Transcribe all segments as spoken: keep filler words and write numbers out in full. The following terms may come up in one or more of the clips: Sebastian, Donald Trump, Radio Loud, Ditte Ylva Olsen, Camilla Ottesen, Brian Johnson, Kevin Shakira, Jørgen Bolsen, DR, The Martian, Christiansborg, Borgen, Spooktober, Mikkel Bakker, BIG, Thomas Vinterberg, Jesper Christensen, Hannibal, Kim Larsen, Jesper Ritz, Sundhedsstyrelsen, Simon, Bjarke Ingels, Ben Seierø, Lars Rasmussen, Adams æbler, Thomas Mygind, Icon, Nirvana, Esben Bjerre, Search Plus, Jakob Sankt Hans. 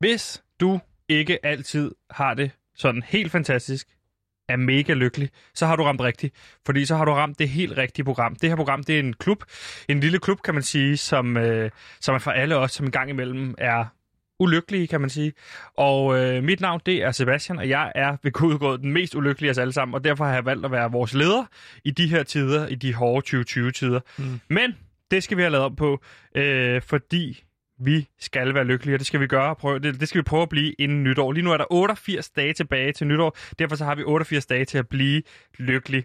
Hvis du ikke altid har det sådan helt fantastisk, er mega lykkelig, så har du ramt rigtigt. Fordi så har du ramt det helt rigtige program. Det her program, det er en klub. En lille klub, kan man sige, som, øh, som er for alle os, som en gang imellem er ulykkelige, kan man sige. Og øh, mit navn, det er Sebastian, og jeg er ved gudgået den mest ulykkelige af os alle sammen, og derfor har jeg valgt at være vores leder i de her tider, i de hårde tyve tyve-tider. Mm. Men det skal vi have lavet om på, øh, fordi vi skal være lykkelige, og det skal vi gøre. Prøve, det, det skal vi prøve at blive inden nytår. Lige nu er der otteogfirs dage tilbage til nytår, derfor så har vi otteogfirs dage til at blive lykkelig.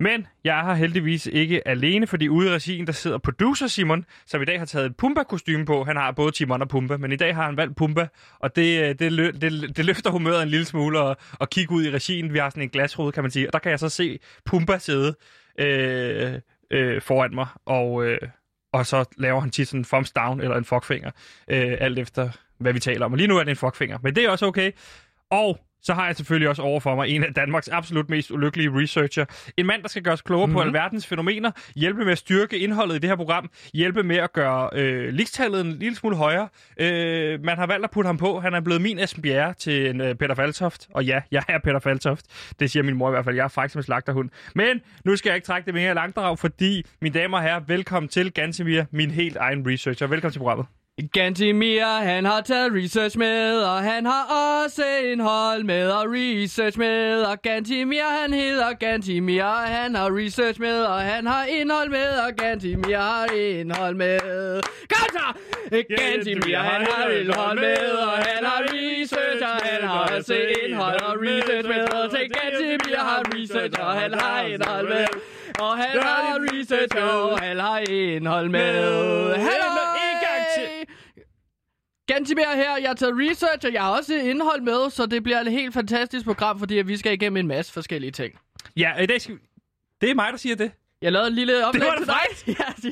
Men jeg er her heldigvis ikke alene, fordi ude i regien, der sidder producer Simon, som i dag har taget et Pumba-kostyme på. Han har både Timon og Pumba, men i dag har han valgt Pumba, og det, det, lø, det, det løfter humøret en lille smule at, at kigge ud i regien. Vi har sådan en glasrude, kan man sige, og der kan jeg så se Pumba sidde øh, øh, foran mig, og, øh, og så laver han tit sådan en thumbs down eller en fuckfinger, øh, alt efter hvad vi taler om. Og lige nu er det en fuckfinger, men det er også okay. Og så har jeg selvfølgelig også overfor mig en af Danmarks absolut mest ulykkelige researcher. En mand, der skal gøres klogere mm-hmm. på alverdens fænomener, hjælpe med at styrke indholdet i det her program, hjælpe med at gøre øh, ligestallet en lille smule højere. Øh, man har valgt at putte ham på. Han er blevet min Esben Bjerre til en øh, Peter Faltoft. Og ja, jeg er Peter Faltoft. Det siger min mor i hvert fald. Jeg er faktisk som en slagterhund. Men nu skal jeg ikke trække det mere langdrag, fordi, mine damer og herrer, velkommen til Gantimir, min helt egen researcher. Velkommen til programmet. Gantimir, han har taget research med, og han har også indhold med og research med. Og Gantimir, han hedder Gantimir, han har research med, og han har indhold med, og Gantimir har indhold med. Kom så! Gantimir, han har indhold med, og han har research, og han har også indhold og research med. Og til Gantimir har research, og han har indhold med, og han har research, og han har indhold med. Hallo! Gantimir her, jeg har taget research, og jeg har også indhold med, så det bliver et helt fantastisk program, fordi vi skal igennem en masse forskellige ting. Ja, i dag skal vi... Det er mig, der siger det. Jeg lavede en lille oplæg til dig. Det var det.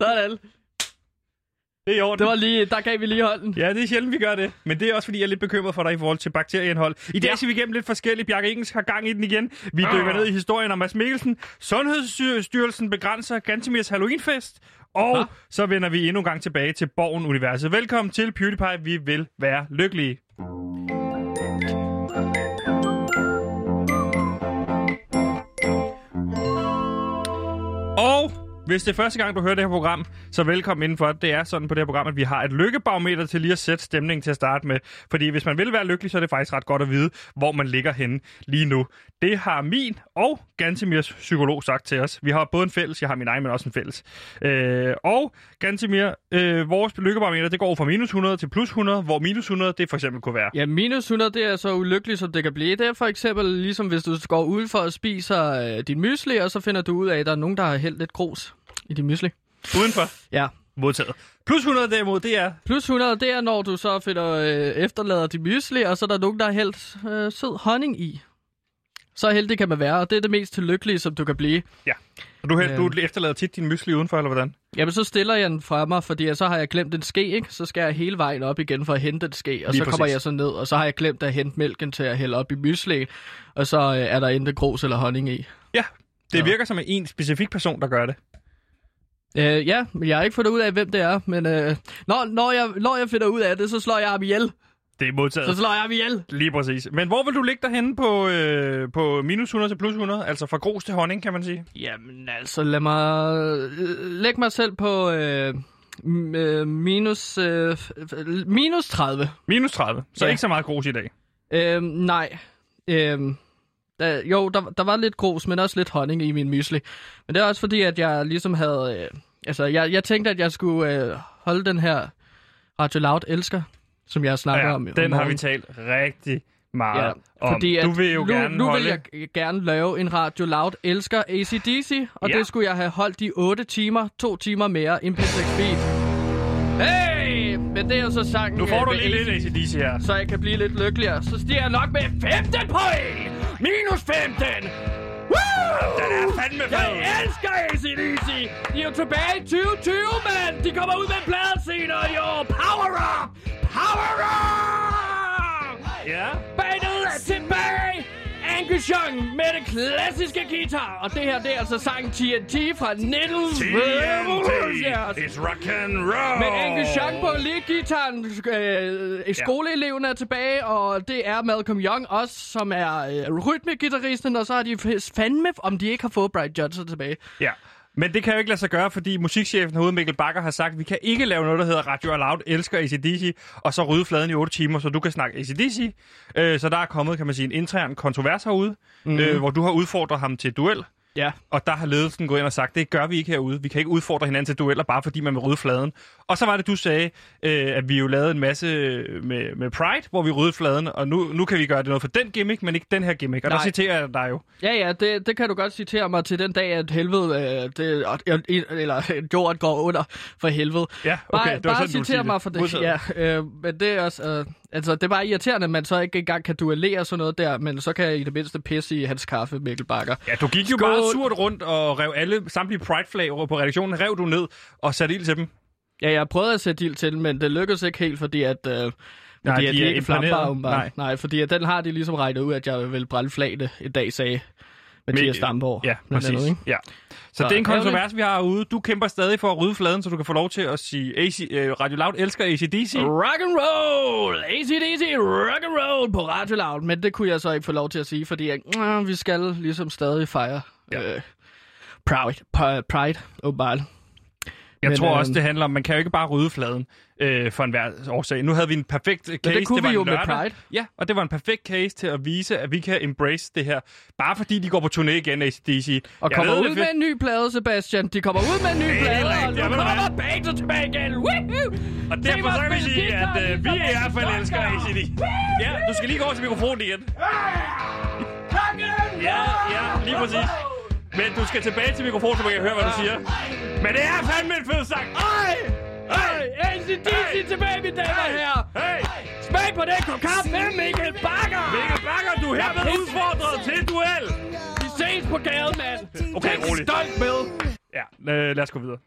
Sådan. Det er i orden. Det var lige, der gav vi lige hånden. Ja, det er sjældent, vi gør det. Men det er også, fordi jeg er lidt bekymret for dig i forhold til bakterieindhold. I dag ja. skal vi igennem lidt forskelligt. Bjarke Ingels har gang i den igen. Vi uh. dykker ned i historien om Mads Mikkelsen. Sundhedsstyrelsen begrænser Gantimirs Halloweenfest. Og ah. så vender vi endnu en gang tilbage til Borgen-universet. Velkommen til PewDiePie. Vi vil være lykkelige. Og hvis det er første gang, du hører det her program, så velkommen indenfor. Det er sådan på det her program, at vi har et lykkebarometer til lige at sætte stemningen til at starte med. Fordi hvis man vil være lykkelig, så er det faktisk ret godt at vide, hvor man ligger henne lige nu. Det har min og Gantimirs psykolog sagt til os. Vi har både en fælles, jeg har min egen, men også en fælles. Øh, og Gantimir, øh, vores lykkebarometer, det går fra minus hundrede til plus hundrede, hvor minus hundrede, det for eksempel kunne være. Ja, minus hundrede, det er så ulykkeligt, som det kan blive. Det er for eksempel ligesom, hvis du går ud for at spise øh, din mysli, og så finder du ud af, at der er nogen, der har hældt lidt grus i din mysli. Udenfor? Ja. Modtaget. Plus hundrede derimod, det er? Plus hundrede, det er, når du så finder, øh, efterlader din mysli, og så er der nogen, der har hældt øh, sød honning i. Så heldig kan man være, og det er det mest lykkelige, som du kan blive. Ja. Og du, øh, du efterlader tit din mysli udenfor, eller hvordan? Jamen, så stiller jeg den fra mig, fordi så har jeg glemt en ske, ikke? Så skal jeg hele vejen op igen for at hente en ske, og lige så præcis. Kommer jeg så ned, og så har jeg glemt at hente mælken til at hælde op i mysli, og så øh, er der enten grus eller honning i. Ja. Det virker som en specifik person, der gør det. Øh, ja, men jeg har ikke fundet ud af, hvem det er. Men øh, når, når, jeg, når jeg finder ud af det, så slår jeg ham ihjel. Det er modtaget. Så slår jeg ham ihjel. Lige præcis. Men hvor vil du ligge derhenne på, øh, på minus hundrede til plus hundrede? Altså fra grus til honning, kan man sige? Jamen altså, lad mig... Læg mig selv på... Øh... Minus, øh, minus tredive. Minus tredive? Så ja. Ikke så meget grus i dag? Øh, nej. Øh... Uh, jo, der, der var lidt grus, men også lidt honning i min mysli. Men det er også fordi, at jeg ligesom havde... Øh, altså, jeg, jeg tænkte, at jeg skulle øh, holde den her Radio Loud elsker, som jeg snakker ja, om. Den har vi talt rigtig meget ja, om. Fordi du vil jo nu, gerne nu holde... vil jeg gerne lave en Radio Loud elsker A C D C, og ja. Det skulle jeg have holdt i otte timer, to timer mere end P seks Beat. Hey! Men det er jo så sangen... Nu får du lige lidt A C D C her. Så jeg kan blive lidt lykkeligere. Så stiger jeg nok med femten point! Minus femten! Woo! Den er fandme fed! Jeg elsker A C D C! De er jo tilbage i tyve tyve, mand! De kommer ud med en plade senere i år! Power up! Power up! Ja? Bandet er tilbage! Angus Young med det klassiske guitar! Og det her, det er altså sangen T N T fra Nittles... T N T! os. It's rock and roll. Men Angus Young på lead-gitaren, øh, skoleeleven er tilbage, og det er Malcolm Young også, som er øh, rytmegitarristen, og så har de fandme, om de ikke har fået Brian Johnson tilbage. Ja. Men det kan jo ikke lade sig gøre, fordi musikchefen herude, Mikkel Bakker, har sagt, at vi kan ikke lave noget, der hedder Radio Loud elsker A C D C, og så rydde fladen i otte timer, så du kan snakke A C D C. Øh, så der er kommet, kan man sige, en intern kontrovers herude, mm. øh, hvor du har udfordret ham til duel. Ja. Og der har ledelsen gået ind og sagt, det gør vi ikke herude. Vi kan ikke udfordre hinanden til dueller, bare fordi man vil rydde fladen. Og så var det, du sagde, øh, at vi jo lavede en masse med, med Pride, hvor vi ryddede fladen, og nu, nu kan vi gøre det noget for den gimmick, men ikke den her gimmick. Og Nej. Der citerer jeg dig jo. Ja, ja, det, det kan du godt citere mig til den dag, at helvede, øh, det, eller jorden går under for helvede. Ja, okay, bare, det var bare sådan, citere mig for det. Ja, øh, men det er også... Øh, altså, det er bare irriterende, at man så ikke engang kan duellere sådan noget der, men så kan jeg i det mindste pisse i hans kaffe, Mikkel Bakker. Ja, du gik jo Skål. Bare surt rundt og rev alle samtlige Pride-flag over på redaktionen, rev du ned og satte ild til dem. Ja, jeg prøvede at sætte ild til dem, men det lykkedes ikke helt, fordi at... Øh Nej, fordi, de at de er ikke flammbar, Nej. Nej, fordi at den har de ligesom regnet ud, at jeg vil brænde flagene en dag, sagde Mathias Damborg. Ja, præcis. Andet, ja. Så, så det er en kontrovers, vi har herude. Du kæmper stadig for at rydde fladen, så du kan få lov til at sige, A C, uh, Radio Loud elsker A C D C. Rock and roll! A C D C, rock and roll på Radio Loud. Men det kunne jeg så ikke få lov til at sige, fordi uh, vi skal ligesom stadig fejre ja. øh, Pride, Pride åbenbart. Jeg men, tror også, det handler om, man kan jo ikke bare rydde fladen øh, for enhver årsag. Nu havde vi en perfekt case, det, kunne det var vi jo med Pride. Ja, og det var en perfekt case til at vise, at vi kan embrace det her. Bare fordi de går på turné igen, A C D C. Og jeg kommer ved, ud det, med en ny plade, Sebastian. De kommer ud med en ny hey, plade, og nu kommer bandet tilbage igen. Woohoo! Og derfor så kan vi sige, guitar, at øh, vi i hvert fald elsker A C D C. Ja, du skal lige gå over til mikrofonen igen. Ja, ja, lige præcis. Men du skal tilbage til mikrofonen, så man kan høre, hvad du siger. Men det er fandme en fed sang. Ej! Ej! A C D C tilbage, mine damer her. Hey! Smag på den kokar med Mikkel Bakker. Mikkel Bakker, du er hermed udfordret til et duel. Vi ses på gaden, mand. Okay, roligt. Stolt med. Ja, lad os gå videre.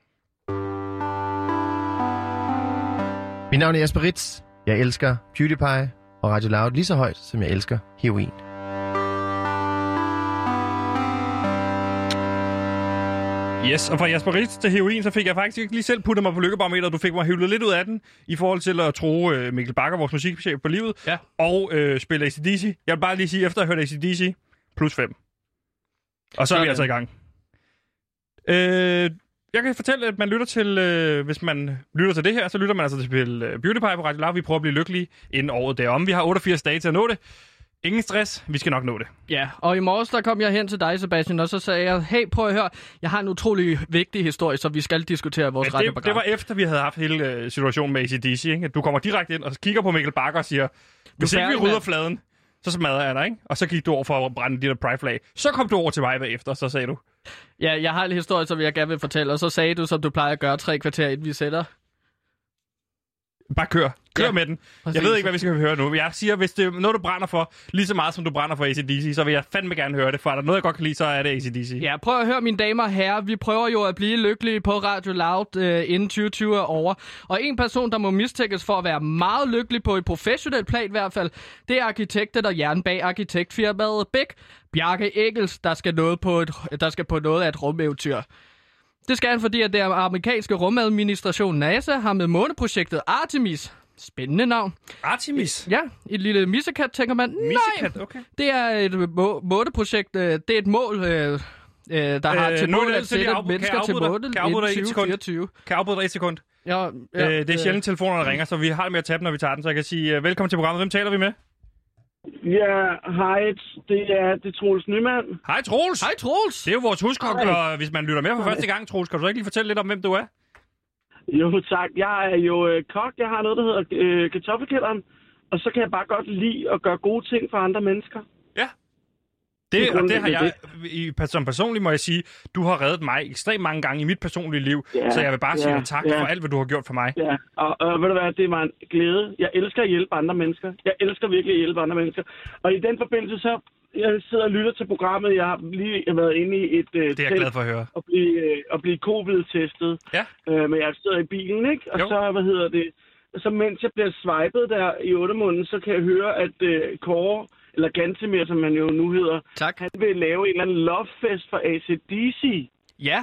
Mit navn er Jesper Ritz. Jeg elsker PewDiePie og Radio Loud lige så højt, som jeg elsker heroin. Yes, og fra Jesper Ritz til heroin, så fik jeg faktisk ikke lige selv puttet mig på lykkebarometeret. Du fik mig høvlet lidt ud af den, i forhold til at tro øh, Mikkel Bakker, vores musikchef på livet, ja. og øh, spille A C D C. Jeg vil bare lige sige, efter jeg hørte A C D C, plus fem. Og så er vi altså i gang. Øh, jeg kan fortælle, at man lytter til, øh, hvis man lytter til det her, så lytter man altså til øh, PewDiePie på Radio Loud. Vi prøver at blive lykkelige inden året derom. Vi har otteogfirs dage til at nå det. Ingen stress, vi skal nok nå det. Ja, og i morges, der kom jeg hen til dig, Sebastian, og så sagde jeg, hey, prøv at høre, jeg har en utrolig vigtig historie, så vi skal diskutere vores radioprogram. Det var efter, vi havde haft hele situationen med A C D C, ikke? Du kommer direkte ind og kigger på Mikkel Bakker og siger, hvis ikke vi rydder fladen, så smadrer jeg dig, ikke? Og så gik du over for at brænde dit Pride-flag. Så kom du over til mig bagefter, og så sagde du. Ja, jeg har en historie, som jeg gerne vil fortælle, og så sagde du, som du plejer at gøre tre kvarter, inden vi sætter. Bare kør. Kør ja, med den. Præcis. Jeg ved ikke, hvad vi skal høre nu. Jeg siger, hvis det er noget, du brænder for, lige så meget som du brænder for A C D C, så vil jeg fandme gerne høre det. For er der noget, jeg godt kan lide, så er det A C D C. Ja, prøv at høre, mine damer og herrer. Vi prøver jo at blive lykkelige på Radio Loud øh, inden tyve tyve er over. Og en person, der må mistænkes for at være meget lykkelig på et professionelt plan i hvert fald, det er arkitekten og hjernen bag arkitektfirmaet B I G, Bjarke Ingels, der skal, noget på et, der skal på noget af et rumeventyr. Det skal han, fordi at den amerikanske rumadministration NASA har med måneprojektet Artemis. Spændende navn. Artemis? Ja, et lille missekat, tænker man. Missekat, nej, okay. Det er et må- måneprojekt. Det er et mål, øh, der har øh, til mål at sætte afbud- mennesker til månen i tyve fireogtyve. Kan jeg afbryde dig et sekund? Ja, ja, øh, det er sjældent, øh, telefonerne ringer, så vi har det med at tabe, når vi tager den. Så jeg kan sige, uh, velkommen til programmet. Hvem taler vi med? Ja, hej, det er, det er Troels Nyman. Hej Troels! Hej Troels! Det er jo vores huskok, og hvis man lytter med for første gang, Troels, kan du så ikke lige fortælle lidt om, hvem du er? Jo tak, jeg er jo øh, kok, jeg har noget, der hedder øh, kartoffelkælderen, og så kan jeg bare godt lide at gøre gode ting for andre mennesker. Ja, det, det og det har jeg, det. Som personligt må jeg sige, du har reddet mig ekstremt mange gange i mit personlige liv, ja, så jeg vil bare ja, sige dig tak ja. for alt, hvad du har gjort for mig. Ja, og, og ved du hvad, det var en glæde. Jeg elsker at hjælpe andre mennesker. Jeg elsker virkelig at hjælpe andre mennesker. Og i den forbindelse, så jeg sidder og lytter til programmet. Jeg har lige været inde i et... Uh, det er jeg glad for at høre. Og blive, uh, blive covid-testet. Ja. Uh, men jeg sidder i bilen, ikke? Og jo. så, hvad hedder det... Så mens jeg bliver swipet der i ottemunden, så kan jeg høre, at uh, Kåre... eller Gantimir, som man jo nu hedder, tak. Han vil lave en eller anden lovefest for A C D C. Ja,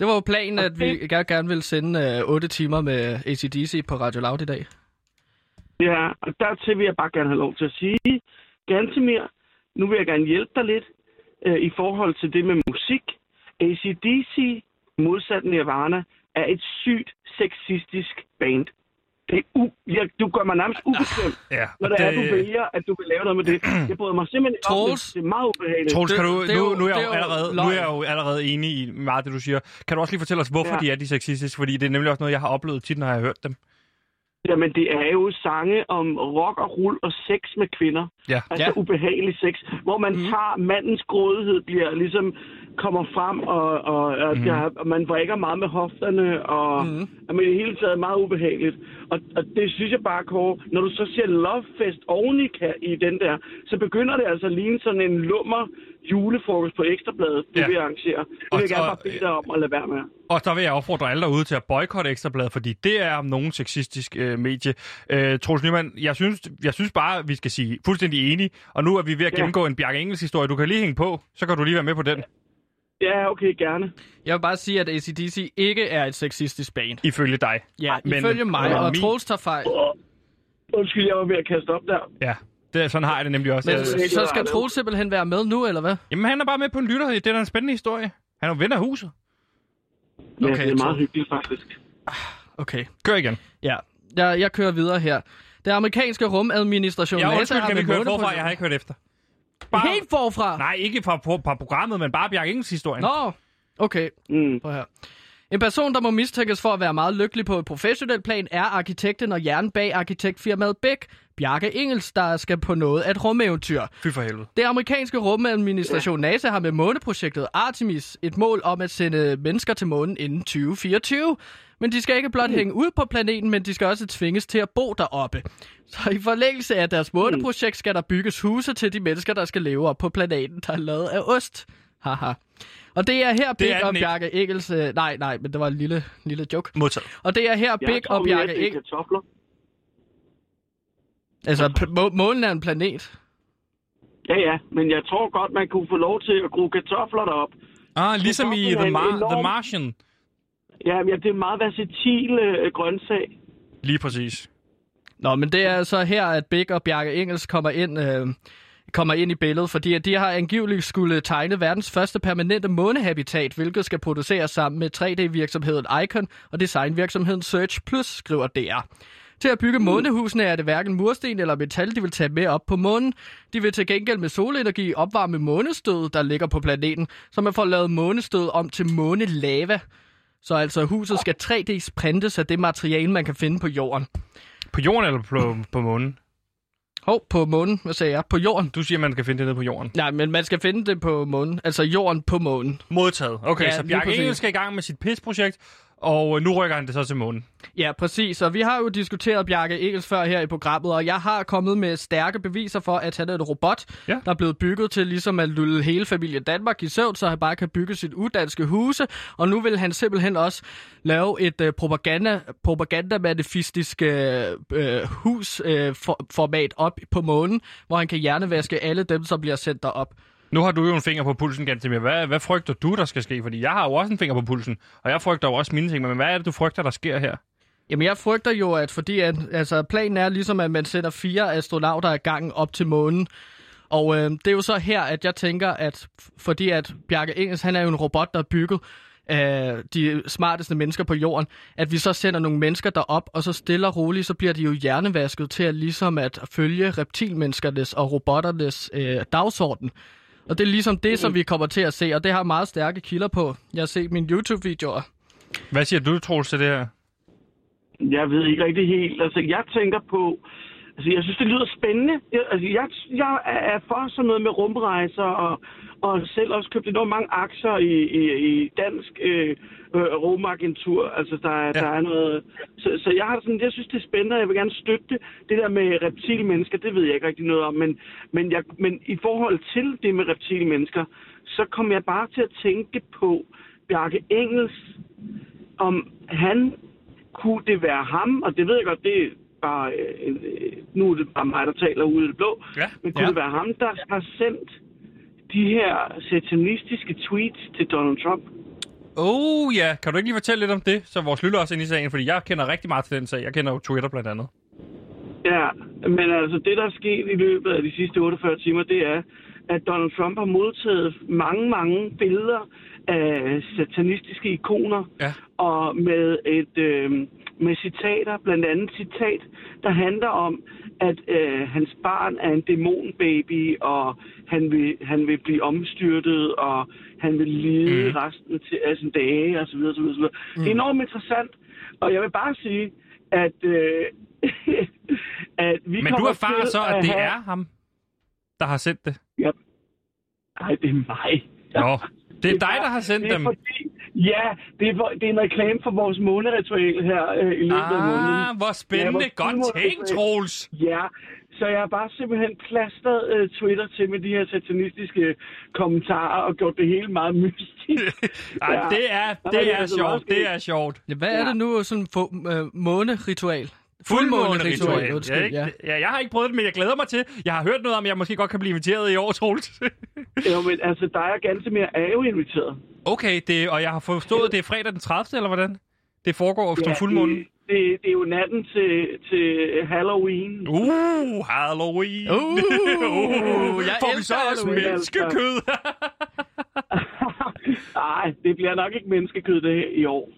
Det var jo planen, okay. at vi gerne ville sende otte timer med A C D C på Radio Loud i dag. Ja, og dertil vil jeg bare gerne have lov til at sige, Gantimir, nu vil jeg gerne hjælpe dig lidt øh, i forhold til det med musik. A C D C, modsat Nirvana, er et sygt sexistisk band. Det er u- jeg, du gør mig nærmest ubekvemt, ja, når det er, du vælger, at du vil lave noget med det. Jeg bryder mig simpelthen ikke om det. Det er meget ubehageligt. Troels, kan du, det, det nu, nu, er det jo, allerede, nu er jeg jo allerede enig i meget det, du siger. Kan du også lige fortælle os, hvorfor ja. de er de sexistiske? Fordi det er nemlig også noget, jeg har oplevet tit, når jeg har hørt dem. Jamen, det er jo sange om rock og rull og sex med kvinder. Ja. Altså ja. ubehagelig sex, hvor man mm. tager mandens grådighed, bliver ligesom kommer frem, og, og, og, mm. der, og man brækker meget med hofterne, og mm. jamen, det hele taget er meget ubehageligt. Og, og det synes jeg bare, Kåre, når du så siger Lovefest ovenika i den der, så begynder det altså at ligne sådan en lummer julefrokost på Ekstrabladet, det ja. vil jeg arrangere. Det vil jeg gerne bare bede dig om at lade være med. Og der vil jeg opfordre alle derude til at boykotte Ekstrabladet, fordi det er om nogen sexistisk øh, medie. Øh, Troels Nyman, jeg synes, jeg synes bare, at vi skal sige fuldstændig enige, og nu er vi ved at gennemgå ja. en Bjarke Ingels historie. Du kan lige hænge på, så kan du lige være med på den. Ja, okay, gerne. Jeg vil bare sige, at A C D C ikke er et sexistisk band. Ifølge dig. Ja, men ifølge mig, og Troels tager fejl. Undskyld, jeg var ved at kaste op der. Ja. Det, sådan har jeg det nemlig også. Men, jeg, så, så skal Troels simpelthen være med nu, eller hvad? Jamen, han er bare med på en lytter. Det er da en spændende historie. Han er jo ven af huset. Okay, ja, det er meget hyggeligt, faktisk. Okay. Kør igen. Ja, jeg, jeg kører videre her. Det amerikanske rumadministration... Ja, undskyld, kan vi køre forfra? Jeg har ikke hørt efter. Bare... Helt forfra? Nej, ikke fra, fra, fra programmet, men bare Bjarke Ingels historien. Nå, okay. Mm. Prøv her. En person, der må mistænkes for at være meget lykkelig på et professionelt plan, er arkitekten og hjernen bag arkitektfirmaet B I G, Bjarke Ingels, der skal på noget af et rumeventyr. Fy for helvede. Det amerikanske rumadministration NASA har med måneprojektet Artemis et mål om at sende mennesker til månen inden tyve fireogtyve. Men de skal ikke blot mm. hænge ud på planeten, men de skal også tvinges til at bo deroppe. Så i forlængelse af deres måneprojekt skal der bygges huse til de mennesker, der skal leve op på planeten, der er lavet af ost. Haha. Og det er her Big og Bjarke Ingels... Øh, nej, nej, men det var en lille, lille joke. Modtaget. Og det er her Big og Bjarke Ingels... Altså, p- månen er en planet. Ja, ja, men jeg tror godt, man kunne få lov til at gro kartofler derop. Ah, ligesom i The, Mar- enorm... The Martian. Ja, men det er en meget versatil øh, grøntsag. Lige præcis. Nå, men det er så her, at Big og Bjarke Ingels kommer ind... Øh, kommer ind i billedet, fordi de har angiveligt skulle tegne verdens første permanente månehabitat, hvilket skal produceres sammen med tre D-virksomheden Icon og designvirksomheden Search Plus, skriver D R. Til at bygge månehusene er det hverken mursten eller metal, de vil tage med op på månen. De vil til gengæld med solenergi opvarme månestødet, der ligger på planeten, så man får lavet månestødet om til månelava. Så altså huset skal tre D-printes af det materiale, man kan finde på jorden. På jorden eller på, på månen? Hov, på månen, hvad sagde jeg? På jorden. Du siger, man skal finde det nede på jorden. Nej, men man skal finde det på månen. Altså jorden på månen. Modtaget. Okay, ja, så Bjarke Ingels skal i gang med sit pisprojekt, og nu rykker han det så til månen. Ja, præcis. Og vi har jo diskuteret Bjarke Ingels før her i programmet, og jeg har kommet med stærke beviser for, at han er en robot, ja. der er blevet bygget til ligesom at lulle hele familien Danmark i søvn, så han bare kan bygge sit udanske huse. Og nu vil han simpelthen også lave et uh, propaganda, propagandamanifistisk uh, uh, husformat uh, op på månen, hvor han kan hjernevaske alle dem, som bliver sendt derop. Nu har du jo en finger på pulsen, Gantimir. Hvad, hvad frygter du, der skal ske? Fordi jeg har jo også en finger på pulsen, og jeg frygter jo også mine ting. Men hvad er det, du frygter, der sker her? Jamen, jeg frygter jo, at fordi at, altså, planen er ligesom, at man sender fire astronauter ad gangen op til månen. Og øh, det er jo så her, at jeg tænker, at fordi at Bjarke Ingels, han er jo en robot, der er bygget af de smarteste mennesker på jorden, at vi så sender nogle mennesker derop, og så stille og roligt, så bliver de jo hjernevasket til at ligesom at følge reptilmenneskernes og robotternes øh, dagsorden. Og det er ligesom det, som vi kommer til at se, og det har meget stærke kilder på. Jeg har set mine YouTube-videoer. Hvad siger du, Troels, til det her? Jeg ved ikke rigtig helt. Altså, jeg tænker på... Altså, jeg synes, det lyder spændende. Jeg, altså, jeg, jeg er for sådan noget med rumrejser, og, og selv også købt enormt mange aktier i, i, i dansk øh, rumagentur. Altså, der, ja. der er noget... Så, så jeg har sådan, jeg synes, det er spændende, og jeg vil gerne støtte det. Det der med reptilmennesker, det ved jeg ikke rigtig noget om, men, men, jeg, men i forhold til det med reptilmennesker, så kom jeg bare til at tænke på Bjarke Ingels, om han... Kunne det være ham? Og det ved jeg godt, det er bare... Øh, nu er det bare mig, der taler ude i det blå. Ja, men kunne ja. det være ham, der har sendt de her satanistiske tweets til Donald Trump? Oh ja, kan du ikke lige fortælle lidt om det, så vores lytter også ind i sagen? Fordi jeg kender rigtig meget til den sag. Jeg kender jo Twitter blandt andet. Ja, men altså det, der er sket i løbet af de sidste otteogfyrre timer, det er, at Donald Trump har modtaget mange, mange billeder af satanistiske ikoner. Ja. Og med et... Øh, med citater, blandt andet citat, der handler om, at øh, hans barn er en dæmonbaby, og han vil, han vil blive omstyrtet, og han vil lide mm. resten til, af sin dage, og så videre, så videre, så videre. Mm. Det er enormt interessant, og jeg vil bare sige, at, øh, at vi Men kommer til at Men du erfarer så, at, at det have... er ham, der har sendt det? Ja. Nej, det er mig. Nå, det er dig, der har sendt det dem. Fordi... Ja, det er, det er en reklame for vores måneritual her øh, i løbet ah, af måneden. Ah, hvor spændende. Ja, godt tænkt, Troels. Ja, så jeg har bare simpelthen plastret øh, Twitter til med de her satanistiske kommentarer og gjort det hele meget mystisk. Ej, ja. det er, det er, er sjovt, det er sjovt. Ja, hvad ja. er det nu, sådan en øh, måneritual? Fuldmåneritual. Ja, ja. ja, jeg har ikke prøvet det, men jeg glæder mig til. Jeg har hørt noget om, at jeg måske godt kan blive inviteret i år, Troels. Jo, men altså, dig og Gantimir er jo inviteret. Okay, det, og jeg har forstået, det er fredag den tredivte, eller hvordan? Det foregår efter ja, fuldmånen. Det, det, det er jo natten til, til Halloween. Uh, Halloween. Uh, uh, jeg Får vi så også menneskekød? Nej, det bliver nok ikke menneskekød det her i år.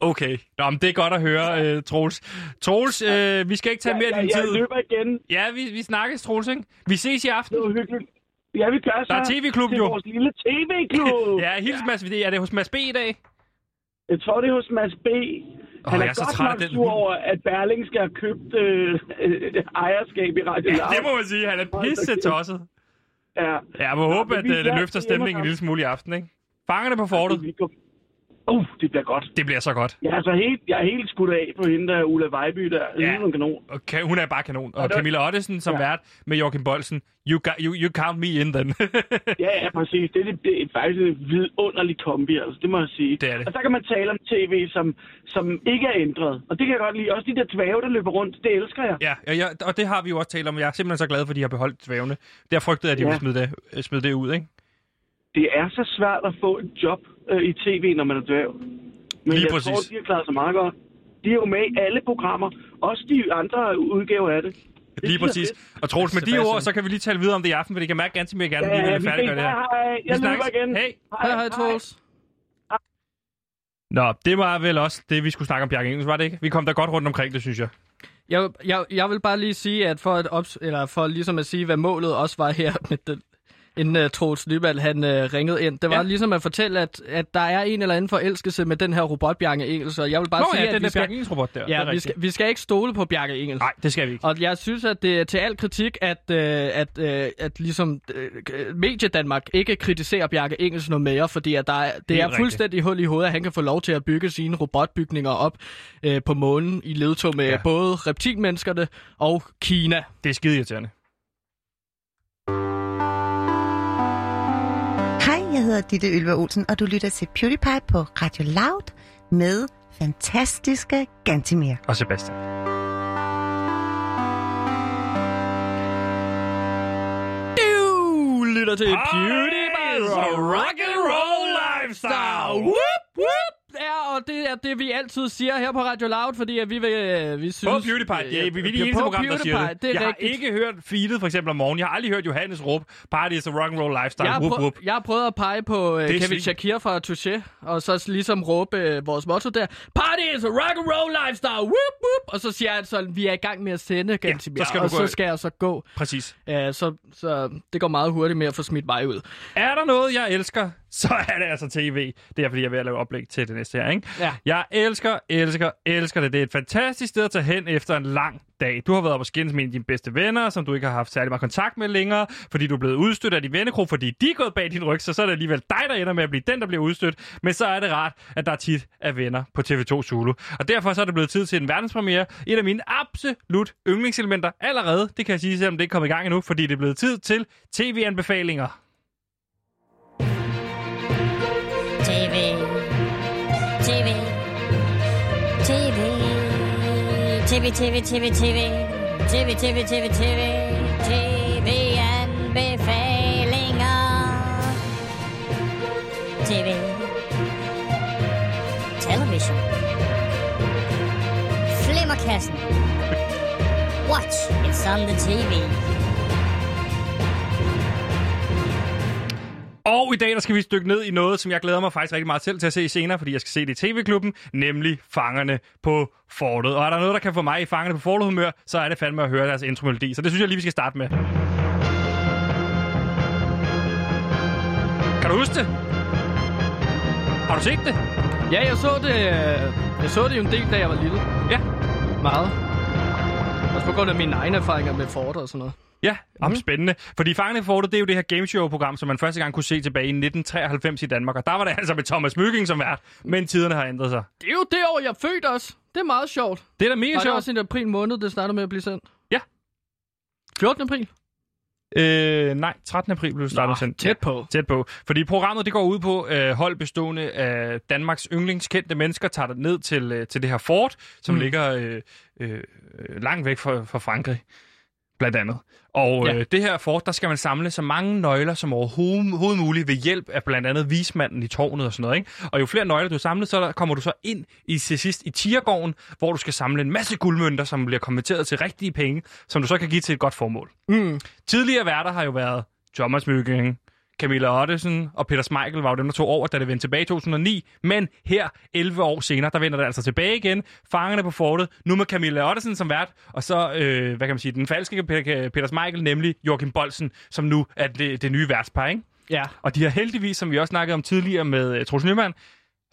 Okay, nå, men det er godt at høre, uh, Troels. Troels, uh, vi skal ikke tage ja, mere af din ja, tid. Jeg løber igen. Ja, vi, vi snakkes, Troels, ikke? Vi ses i aften. Det var hyggeligt. Ja, vi gør så. Der er tv-klub, jo. Vores lille tv-klub. ja, hils ja. Mads. Er det hos Mads B i dag? Jeg tror, det er hos Mads B. Oh, han er, er godt så nok sur over, at Berling skal have købt øh, øh, ejerskab i Radio Loud. Ja, det må man sige. Han er pissetosset. Ja. Ja, jeg må ja, håbe, at det, det løfter stemningen en lille smule i aften, ikke? Fangerne på fortet. Ja, Uh, det bliver godt. Det bliver så godt. Jeg er, altså helt, jeg er helt skudt af på hende, der Ulla Vejby, der er ja. en kanon. Okay, hun er bare kanon. Og Camilla Ottesen som ja. vært med Jørgen Bolsen. You, got, you, you count me in, then. ja, ja, præcis. Det er, det, det er faktisk en vidunderlig kombi, altså. Det må jeg sige. Det er det. Og så kan man tale om tv, som, som ikke er ændret. Og det kan jeg godt lide. Også de der dvæve, der løber rundt. Det elsker jeg. Ja, og, jeg, og det har vi jo også talt om. Jeg er simpelthen så glad for, at de har beholdt dvævene. Der frygtede jeg, at de ja. ville smide det, smide det ud, ikke? Det er så svært at få et job øh, i tv, når man er dværg. Men Lige jeg præcis. tror, de har klaret sig meget godt. De er jo med i alle programmer. Også de andre udgaver af det. Det Lige præcis. Fedt. Og Troels, med Sebastian. de ord, så kan vi lige tale videre om det i aften, for det kan mærke ganske mere gerne, ja, vi vil færdiggøre det her. Hej, jeg løber igen. Hey. Hej, hej, Troels. Nå, det var vel også det, vi skulle snakke om Bjarke Ingels, var det ikke? Vi kom da godt rundt omkring det, synes jeg. Jeg, jeg, jeg vil bare lige sige, at for, at ops- eller for ligesom at sige, hvad målet også var her med den, inden uh, Troels Nyman, han uh, ringede ind. Det var ja. ligesom at fortælle, at, at der er en eller anden forelskelse med den her robot, Bjarke Ingels. Og jeg vil bare Nå, sige, ja, at den vi, skal... Bjarke Ingels robot der. Ja, vi, skal, vi skal ikke stole på Bjarke Ingels. Nej, det skal vi ikke. Og jeg synes, at det er til al kritik, at, uh, at, uh, at ligesom, uh, Mediedanmark ikke kritiserer Bjarke Ingels noget mere, fordi at der er, det, det er, er fuldstændig hul i hovedet, at han kan få lov til at bygge sine robotbygninger op uh, på månen i ledtog med ja. både reptilmenneskerne og Kina. Det er skide irriterende. Jeg hedder Ditte Ylva Olsen, og du lytter til PewDiePie på Radio Loud med fantastiske Gantimir. Og Sebastian. Du lytter til PewDiePie og rock'n'roll lifestyle. Whoop, whoop. Ja, og det er det, vi altid siger her på Radio Loud, fordi at vi vil... Øh, vi synes, på PewDiePie. Ja, vi er det eneste program, der siger det. det jeg rigtigt. har ikke hørt feedet for eksempel om morgenen. Jeg har aldrig hørt Johannes råbe, party is a rock'n'roll lifestyle. Jeg har, prøv, jeg har prøvet at pege på øh, Kevin Shakira fra Touché, og så ligesom råbe øh, vores motto der, party is a rock'n'roll lifestyle, whoop, whoop. Og så siger jeg altså, vi er i gang med at sende Gantimir, ja, og så skal jeg så gå. Præcis. Æh, så, så det går meget hurtigt med at få smidt mig ud. Er der noget, jeg elsker, så er det altså tv. Det er, fordi jeg er ved at lave oplæg til det næste her, ikke? Ja. Jeg elsker, elsker, elsker det. Det er et fantastisk sted at tage hen efter en lang dag. Du har været op og skændes med dine bedste venner, som du ikke har haft særlig meget kontakt med længere, fordi du er blevet udstødt af din vennekrog, fordi de er gået bag din ryg, så, så er det alligevel dig, der ender med at blive den, der bliver udstødt. Men så er det rart, at der er tit af venner på T V to Zulu. Og derfor så er det blevet tid til en verdenspremiere. Et af mine absolut yndlingselementer allerede, det kan jeg sige, selvom det ikke er kommet i gang endnu, fordi det er blevet tid til tv-anbefalinger. TV, TV, TV, TV, TV, TV, TV, TV, TV, TV, anbefalinger. TV. television. Flimmerkassen. Watch, it's on the T V. Og i dag, der skal vi dykke ned i noget, som jeg glæder mig faktisk rigtig meget selv til at se senere, fordi jeg skal se det i tv-klubben, nemlig Fangerne på Fortet. Og er der noget, der kan få mig i Fangerne på Fortet-humør, så er det fandme at høre deres intromelodi. Så det synes jeg lige, vi skal starte med. Kan du huske det? Har du set det? Ja, jeg så det, jeg så det jo en del, da jeg var lille. Ja. Meget. Også på grund af mine egne erfaringer med Fortet og sådan noget. Ja, om spændende. Fordi Fangerne på Fortet, det er jo det her gameshow-program, som man første gang kunne se tilbage i nitten treoghalvfems i Danmark. Og der var det altså med Thomas Mygind som vært, men tiderne har ændret sig. Det er jo det år, jeg er født også. Det er meget sjovt. Det er da mega sjovt. Var det også i april måned, det startede med at blive sendt? Ja. fjortende april? Øh, nej, trettende april blev det startet sendt. Tæt på. Tæt på. Fordi programmet, det går ud på øh, hold bestående af Danmarks yndlingskendte mennesker, tager det ned til, øh, til det her fort, som mm. ligger øh, øh, langt væk fra, fra Frankrig. Blandt andet. Og ja. øh, det her fort, der skal man samle så mange nøgler som overhovedet muligt ved hjælp af blandt andet vismanden i tårnet og sådan noget, ikke? Og jo flere nøgler du har samlet, så kommer du så ind i, til sidst i Tiergården, hvor du skal samle en masse guldmønter, som bliver konverteret til rigtige penge, som du så kan give til et godt formål. Mm. Tidligere værter har jo været Thomas Mygind, Camilla Ottesen og Peter Schmeichel var jo dem, der tog over, da det vendte tilbage i to tusind og ni. Men her, elleve år senere, der vender det altså tilbage igen. Fangerne på Fortet, nu med Camilla Ottesen som vært, og så, øh, hvad kan man sige, den falske Peter, Peter Schmeichel, nemlig Jørgen Bolsen, som nu er det, det nye værtspar, ikke? Ja. Og de har heldigvis, som vi også snakkede om tidligere med uh, Troels Nyman,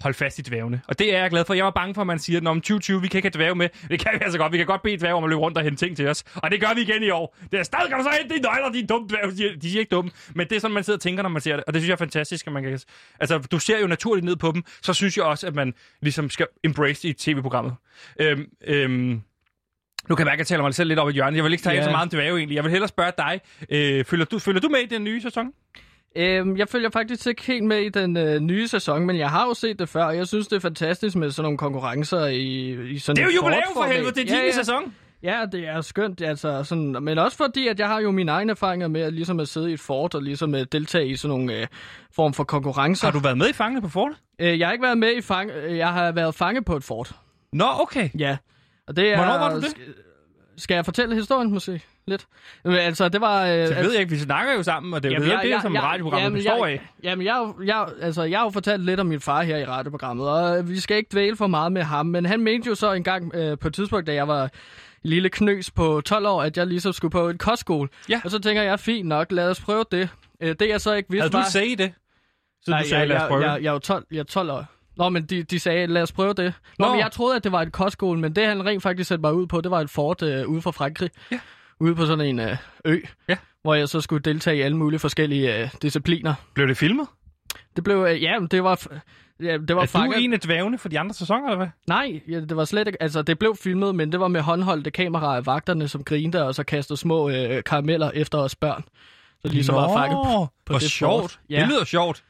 holdt fast i dvævene. Og det er jeg glad for. Jeg var bange for, at man siger, at om tyve tyve, vi kan ikke have dvæve med. Det kan vi altså godt. Vi kan godt bede dvæve om at løbe rundt og hente ting til os. Og det gør vi igen i år. Det er stadig, kan du så hente de nøgler, de er dumme dvæve. De siger ikke dumme. Men det er sådan, man sidder og tænker, når man ser det. Og det synes jeg er fantastisk, at man kan... Altså, du ser jo naturligt ned på dem. Så synes jeg også, at man ligesom skal embrace det i tv-programmet. Øhm, øhm... Nu kan jeg mærke, at jeg taler mig selv lidt op i hjørnet. Jeg vil ikke tale yeah. så meget om dvæve, egentlig. Jeg vil hellere spørge dig. Øh, følger, du, følger du med i den nye sæson? Øhm, jeg følger faktisk ikke helt med i den øh, nye sæson, men jeg har jo set det før, og jeg synes, det er fantastisk med sådan nogle konkurrencer i, i sådan en. Det er jo jubilæum for helvede, det er din ja, ja. sæson! Ja, det er skønt, altså sådan, men også fordi, at jeg har jo mine egne erfaringer med at, ligesom at sidde i et fort og ligesom at deltage i sådan nogle øh, form for konkurrencer. Har du været med i Fangene på Fortet? Øh, jeg har ikke været med i fang... Jeg har været fange på et fort. Nå, okay. Ja. Og det er... Hvornår var du det? Skal jeg fortælle historien, måske? Lidt. Men altså, det var... Øh, så ved altså, jeg ikke, vi snakker jo sammen, og det er jo det, det, som jeg, radioprogrammet jamen, består jeg, af. Jamen, jeg, jeg, altså, jeg har jo fortalt lidt om min far her i radioprogrammet, og vi skal ikke dvæle for meget med ham, men han mente jo så engang øh, på et tidspunkt, da jeg var lille knøs på tolv år, at jeg ligesom skulle på en kostskole. Ja. Og så tænker jeg, fint nok, lad os prøve det. Øh, det jeg så ikke vidste var... Havde du sagde det? Så nej, du sagde, jeg, lad os prøve jeg, jeg, jeg, jeg er jo tolv år. Nå, men de, de sagde, lad os prøve det. Nå, Nå. Men jeg troede, at det var en kostskole, men det han rent faktisk sendte mig ud på, det var et fort øh, ude fra Frankrig. Ja. Ude på sådan en øh, ø, ja. Hvor jeg så skulle deltage i alle mulige forskellige øh, discipliner. Blev det filmet? Det blev, øh, ja, det var... Ja, det var er fanger... du en af dvævene for de andre sæsoner, eller hvad? Nej, ja, det var slet ikke... Altså, det blev filmet, men det var med håndholdte kameraer af vagterne, som grinte og så kastede små øh, karameller efter os børn. Så ligesom var fanget på, på det sjovt. Ja. Det lyder sjovt.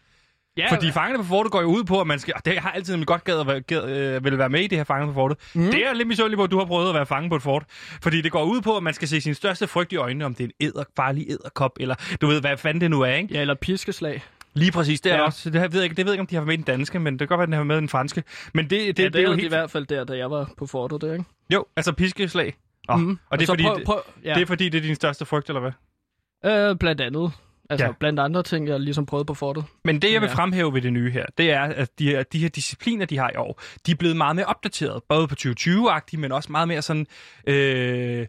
Ja, fordi Fangerne på Fortet går jo ud på, at man skal... Det har altid nemlig godt gad at være, gad, øh, vil være med i det her Fangerne på Fortet. Mm. Det er lidt misundelig på, at du har prøvet at være fange på et fort. Fordi det går ud på, at man skal se sin største frygt i øjnene, om det er en edder, farlig edderkop, eller du ved, hvad fanden det nu er, ikke? Ja, eller piskeslag. Lige præcis, det er ja. Det også. Det ved jeg ikke, det ved jeg ikke, om de har været med i den danske, men det kan godt være, at den har været med i den franske. Men det, det, ja, det, det, det er jo helt... i hvert fald der, da jeg var på fortet, det, ikke? Jo, altså piskeslag. Oh. Mm. Og, og det er, fordi, prøv, prøv, ja. det er fordi, det er din største frygt, eller hvad? Øh, blandt andet. Altså ja. Blandt andre ting, jeg ligesom prøvede på fortet. Men det, jeg vil fremhæve ved det nye her, det er, at de her, de her discipliner, de har i år, de er blevet meget mere opdateret. Både på tyve tyve-agtige, men også meget mere sådan øh,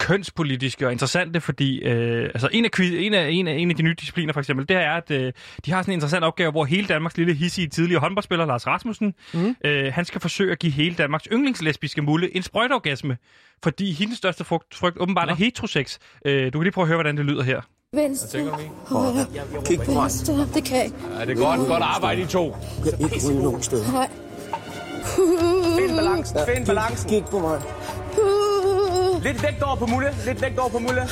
kønspolitiske og interessante, fordi øh, altså en, af, en, af, en, af, en af de nye discipliner for eksempel, det er, at øh, de har sådan en interessant opgave, hvor hele Danmarks lille hissige tidligere håndboldspiller, Lars Rasmussen, mm. øh, han skal forsøge at give hele Danmarks yndlingslesbiske mulle en sprøjteorgasme, fordi hendes største frygt, frygt åbenbart Nå. er heterosex. Øh, du kan lige prøve at høre, hvordan det lyder her. Venstre, højre, venstre, det kan ikke. Ja, det er godt, godt arbejde, I to. Jeg er ikke ude nogen steder. Nej. Find balancen, find balancen. Gik på mig. Lidt lægt over på mulle, lidt lægt over på mulle.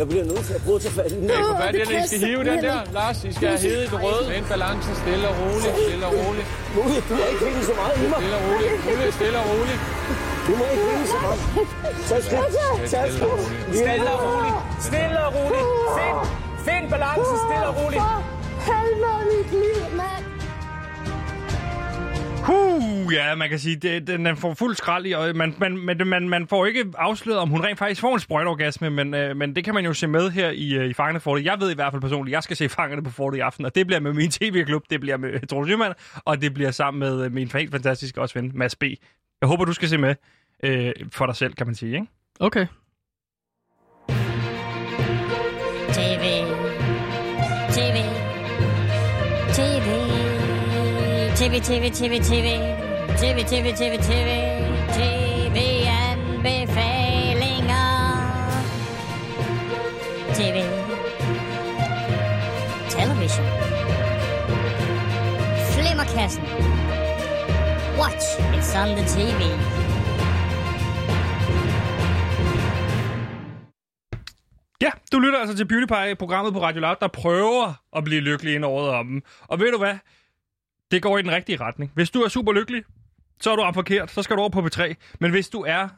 Jeg bliver nødt til at bruge til fanden. Jeg kan fat i den, I skal hive den der, Lars. I skal have hedet det røde. Find balancen, stille og roligt, stille og roligt. Mulle, du har ikke hængt så meget i mig. Stille og roligt, mulle, stille og roligt. Du må ikke hænge så meget. Tag skridt, tag skridt. Stille og roligt, stille og roligt. Find, find balancen, stille og roligt. For helvede, mit liv, mand. Huh, ja, man kan sige, det, den, den får fuld skrald i, og man, man, man, man får ikke afsløret, om hun rent faktisk får en sprøjteorgasme, men, øh, men det kan man jo se med her i, øh, i Fangerne på Fortet. Jeg ved i hvert fald personligt, jeg skal se Fangerne på Fortet i aften, og det bliver med min tv-klub, det bliver med Troels Nyman, og det bliver sammen med øh, min helt fantastiske også ven, Mads B. Jeg håber, du skal se med øh, for dig selv, kan man sige, ikke? Okay. T V. T V. T V. TV, TV, TV, TV, TV, TV, TV, TV, TV-anbefalinger. TV. Television. Flimmerkassen. Watch, it's on the T V. Ja, du lytter altså til PewDiePie, programmet på Radio Loud, der prøver at blive lykkelig ind året om dem. Og ved du hvad? Det går i den rigtige retning. Hvis du er super lykkelig, så er du ramt forkert, så skal du over på P tre. Men hvis du er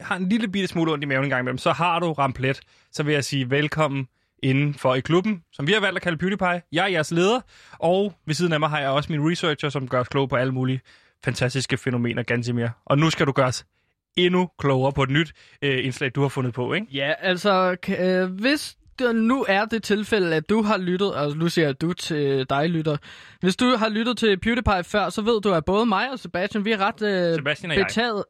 har en lille bitte smule ondt i maven en gang imellem, så har du ramt plet. Så vil jeg sige velkommen inden for i klubben, som vi har valgt at kalde PewDiePie. Jeg er jeres leder, og ved siden af mig har jeg også min researcher, som gør os kloge på alle mulige fantastiske fænomener, Gantimir. Og nu skal du gøres endnu klogere på et nyt øh, indslag, du har fundet på, ikke? Ja, altså, øh, hvis... nu er det tilfælde, at du har lyttet, og nu siger jeg, at du til dig lytter. Hvis du har lyttet til PewDiePie før, så ved du, at både mig og Sebastian, vi er ret øh, Sebastian og betaget...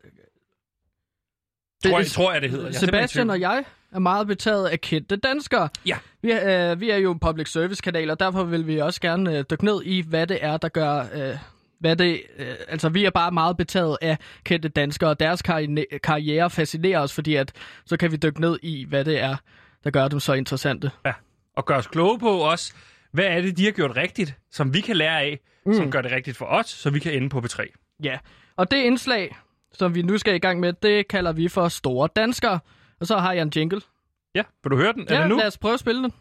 Jeg. Tror jeg, tror jeg, det hedder. Jeg Sebastian og jeg er meget betaget af kendte danskere. Ja. Vi er, øh, vi er jo en public service kanal, og derfor vil vi også gerne øh, dykke ned i, hvad det er, der gør... Øh, hvad det, øh, altså, vi er bare meget betaget af kendte danskere, og deres karri- karriere fascinerer os, fordi at, så kan vi dykke ned i, hvad det er, der gør dem så interessante. Ja, og gør os kloge på os. Hvad er det, de har gjort rigtigt, som vi kan lære af, mm. som gør det rigtigt for os, så vi kan ende på P tre? Ja, og det indslag, som vi nu skal i gang med, det kalder vi for Store Danskere. Og så har jeg en jingle. Ja, vil du høre den? Ja, er det nu? Lad os prøve at spille den.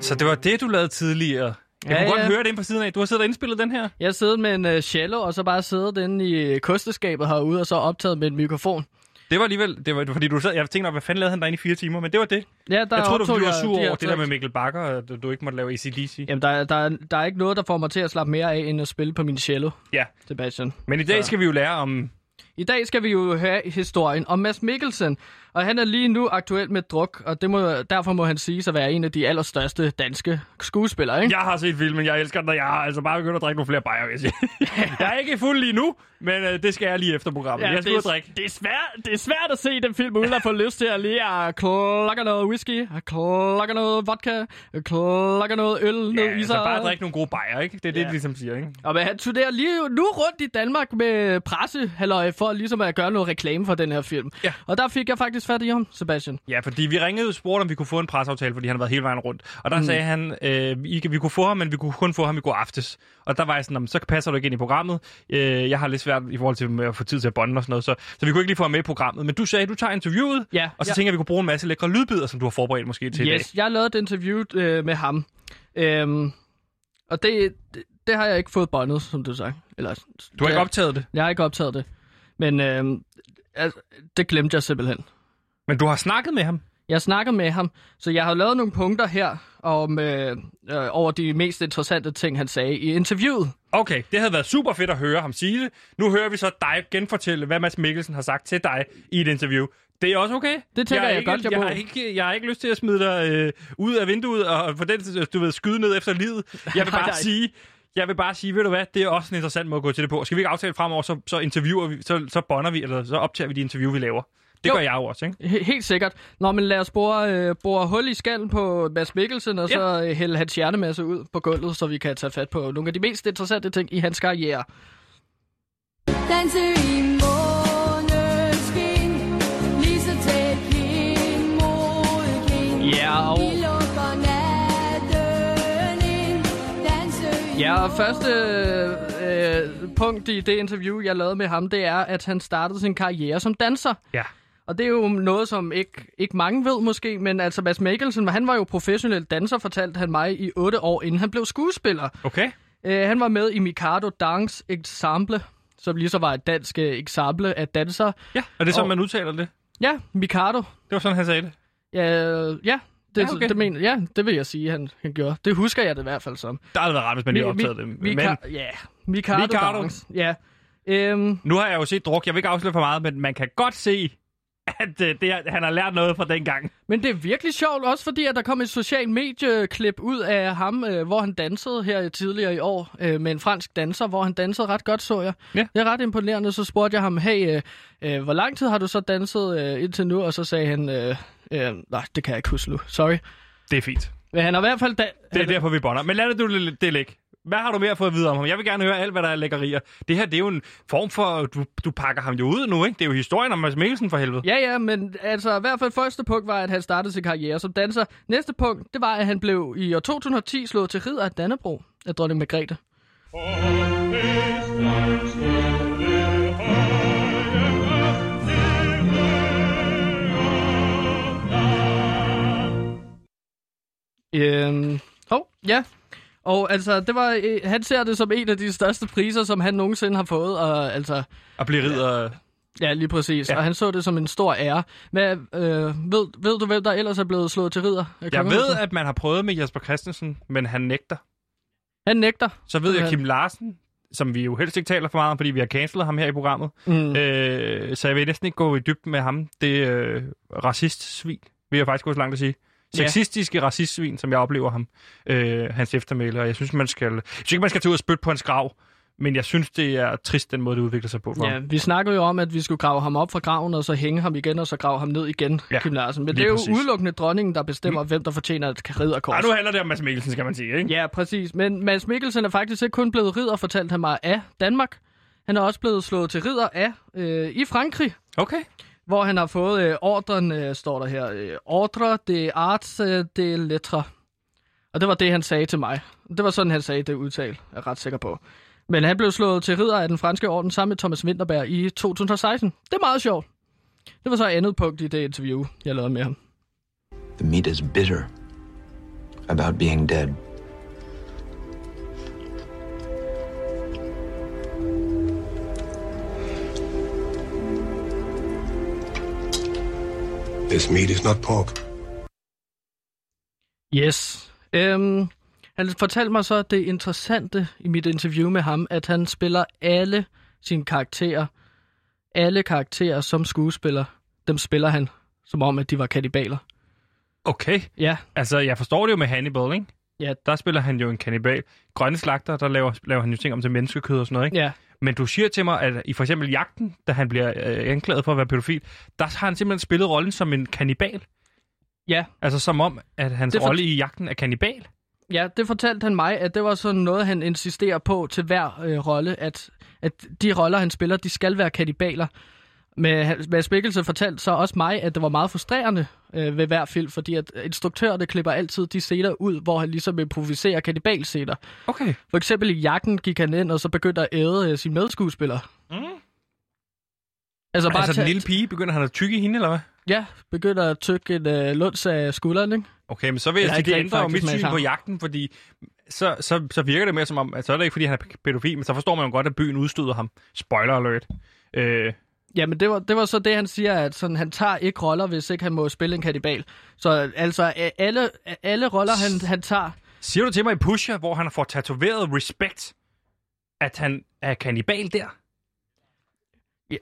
Så det var det, du lavede tidligere. Jeg ja, kunne ja. godt høre det inde på siden af. Du har siddet og indspillet den her? Jeg har siddet med en uh, cello, og så bare siddet inde i kosteskabet herude, og så optaget med en mikrofon. Det var alligevel, det var, fordi du sad, jeg tænkte nok, hvad fanden lavede han derinde i fire timer, men det var det. Ja, der jeg troede, du var sur over det der med Mikkel Bakker, og du ikke måtte lave A C D C. Jamen, der, der, der er ikke noget, der får mig til at slappe mere af, end at spille på min cello, ja. Sebastian. Men i dag så. skal vi jo lære om... I dag skal vi jo høre historien om Mads Mikkelsen, og han er lige nu aktuel med druk, og det må, derfor må han siges at være en af de allerstørste danske skuespillere, ikke? Jeg har set filmen, jeg elsker den, og jeg har altså bare begyndt at drikke nogle flere bajere, vil jeg sige. Jeg er ikke fuld lige nu, men øh, det skal jeg lige efter programmet. Ja, jeg skal ud og drikke. Det er, svært, det er svært at se den film, uden at få lyst til at lige at klokke noget whisky, klokke noget vodka, klokke noget øl, ja, noget iser. Ja, altså bare drikke nogle gode bajere, ikke? Det er det, ja. de ligesom siger, ikke? Og men han turnerer lige nu rundt i Danmark med pressehalløj for ligesom at gøre noget reklame for den her film. Ja. Og der fik jeg faktisk fat i ham, Sebastian. Ja, fordi vi ringede og spurgte, om vi kunne få en presseaftale, fordi han har været hele vejen rundt. Og der mm. sagde han, øh, vi, vi kunne få ham, men vi kunne kun få ham i går aftes. Og der var jeg sådan, så passer du ikke ind i programmet. Øh, jeg har lidt svært i forhold til at få tid til at bonde og sådan noget, så, så vi kunne ikke lige få ham med i programmet. Men du sagde, du tager interviewet, ja. og så ja. tænker jeg, vi kunne bruge en masse lækre lydbider, som du har forberedt måske til yes, i dag. Yes, jeg lavede et interview øh, med ham. Øhm, og det, det, det har jeg ikke fået bondet, som du sagde. Eller, du har ikke optaget det? Jeg har ikke optaget det. Men øh, altså, det glemte jeg simpelthen. Men du har snakket med ham? Jeg snakker med ham, så jeg har lavet nogle punkter her om, øh, øh, over de mest interessante ting, han sagde i interviewet. Okay, det havde været super fedt at høre ham sige det. Nu hører vi så dig genfortælle, hvad Mads Mikkelsen har sagt til dig i et interview. Det er også okay. Det tænker jeg, jeg ikke, godt, jeg, jeg har ikke, jeg har ikke lyst til at smide dig øh, ud af vinduet og for den, du ved, skyde ned efter livet. Jeg vil bare nej, sige... Jeg vil bare sige, ved du hvad, det er også en interessant måde at gå til det på. Skal vi ikke aftale fremover, så, så interviewer vi, så, så bonder vi, eller så optager vi de interview, vi laver. Det jo. gør jeg jo også, ikke? Helt sikkert. Nå, men lad os bore, øh, bore hul i skallen på Mads Mikkelsen, og yep. så øh, hælde hans hjernemasse ud på gulvet, så vi kan tage fat på nogle af de mest interessante ting i hans karriere. Danser i måneskin, lige så tæt hen mod kin. Ja, og... Ja, og første øh, punkt i det interview, jeg lavede med ham, det er, at han startede sin karriere som danser. Ja. Og det er jo noget, som ikke, ikke mange ved måske, men altså Mads Mikkelsen, han var jo professionel danser, fortalte han mig, i otte år, inden han blev skuespiller. Okay. Øh, han var med i Mikado Dance Ensemble, som lige så var et dansk ensemble af dansere. Ja, og det er sådan, og... man udtaler det? Ja, Mikado. Det var sådan, han sagde det? Ja, ja. Det, ja, okay. det mener, ja, det vil jeg sige, han, han gjorde. Det husker jeg det i hvert fald som. Der har det været rart, hvis man lige optaget det. Men... Ja, Mikado. Ja. Øhm... Nu har jeg jo set druk. Jeg vil ikke afsløre for meget, men man kan godt se, at øh, det, han har lært noget fra dengang. Men det er virkelig sjovt, også fordi, at der kom et social medieklip ud af ham, øh, hvor han dansede her tidligere i år øh, med en fransk danser, hvor han dansede ret godt, så jeg. Ja. Det er ret imponerende. Så spurgte jeg ham, hey, øh, øh, hvor lang tid har du så danset øh, indtil nu? Og så sagde han... Øh, Øh, nej, det kan jeg ikke huske nu. Sorry. Det er fint. Men han har i hvert fald... Da... Det er derfor, vi bonder. Men lad det, du det ligge. Hvad har du mere fået at vide om ham? Jeg vil gerne høre alt, hvad der er lækkerier. Det her, det er jo en form for... Du, du pakker ham jo ud nu, ikke? Det er jo historien om Mads Mikkelsen, for helvede. Ja, ja, men altså i hvert fald første punkt var, at han startede sin karriere som danser. Næste punkt, det var, at han blev i år to tusind og ti slået til ridder af Dannebrog af dronning Margrethe. Øhm, oh, ja. Og altså, det var, øh, han ser det som en af de største priser, som han nogensinde har fået. Og, altså, at blive ridder. Ja, ja, lige præcis. Ja. Og han så det som en stor ære. Hvad, øh, ved, ved du, hvem der ellers er blevet slået til ridder? Jeg, jeg ved, at man har prøvet med Jesper Christensen, men han nægter. Han nægter? Så ved jeg, Kim Larsen, som vi jo helst ikke taler for meget om, fordi vi har cancelet ham her i programmet. Mm. Øh, så jeg vil næsten ikke gå i dybden med ham. Det er øh, racist-svin, vil jeg faktisk gå så langt at sige. Sexistiske ja. Racistsvin, som jeg oplever ham, øh, hans eftermæle, og jeg synes, man skal, jeg synes ikke, man skal tage ud og spytte på en grav, men jeg synes, det er trist, den måde, det udvikler sig på. For ja, ham. Vi snakkede jo om, at vi skulle grave ham op fra graven, og så hænge ham igen, og så grave ham ned igen, ja, Kim Larsen. Men det er jo præcis. Udelukkende dronningen, der bestemmer, mm. hvem der fortjener et ridderkors. Nej, nu handler det om Mads Mikkelsen, skal man sige, ikke? Ja, præcis. Men Mads Mikkelsen er faktisk ikke kun blevet ridder, fortalte han mig, af Danmark. Han er også blevet slået til ridder af øh, i Frankrig. Okay. Hvor han har fået øh, ordren, øh, står der her, øh, ordre de arts øh, de lettre. Og det var det, han sagde til mig. Det var sådan, han sagde det udtale, jeg er ret sikker på. Men han blev slået til ridder af den franske orden sammen med Thomas Vinterberg i to tusind og seksten. Det er meget sjovt. Det var så andet punkt i det interview, jeg lavede med ham. The meat is bitter about being dead. This meat is not pork. Yes. Øhm, han fortalte mig så det interessante i mit interview med ham, at han spiller alle sine karakterer, alle karakterer som skuespiller, dem spiller han, som om at de var kannibaler. Okay. Ja. Altså, jeg forstår det jo med Hannibal, ikke? Ja. Der spiller han jo en kannibal. Grønne slagter, der laver, laver han jo ting om til menneskekød og sådan noget, ikke? Ja. Men du siger til mig, at i for eksempel Jagten, da han bliver øh, anklaget for at være pædofil, der har han simpelthen spillet rollen som en kannibal. Ja. Altså som om, at hans for... rolle i Jagten er kannibal. Ja, det fortalte han mig, at det var sådan noget, han insisterer på til hver øh, rolle, at, at de roller, han spiller, de skal være kannibaler. Men Mads Mikkelsen fortalte så også mig, at det var meget frustrerende øh, ved hver film, fordi at instruktørerne klipper altid de scener ud, hvor han ligesom improviserer kannibalscener. Okay. For eksempel i Jagten gik han ind, og så begyndte at æde øh, sine medskuespillere. Mm. Altså, bare altså t- den lille pige, begynder han at tykke hende, eller hvad? Ja, begynder at tykke en øh, lunds af skulderen, ikke? Okay, men så vil jeg, jeg sige, det ændrer jo mit syn på Jagten, fordi så, så, så virker det mere som om, at så er det ikke, fordi han er pædofil, men så forstår man jo godt, at byen udstøder ham. Spoiler alert. Øh... Ja, men det var, det var så det, han siger, at sådan, han tager ikke roller, hvis ikke han må spille en kannibal. Så altså, alle, alle roller, han, han tager... Siger du til mig i Pusher, hvor han får tatoveret respekt, at han er kannibal der? Ja.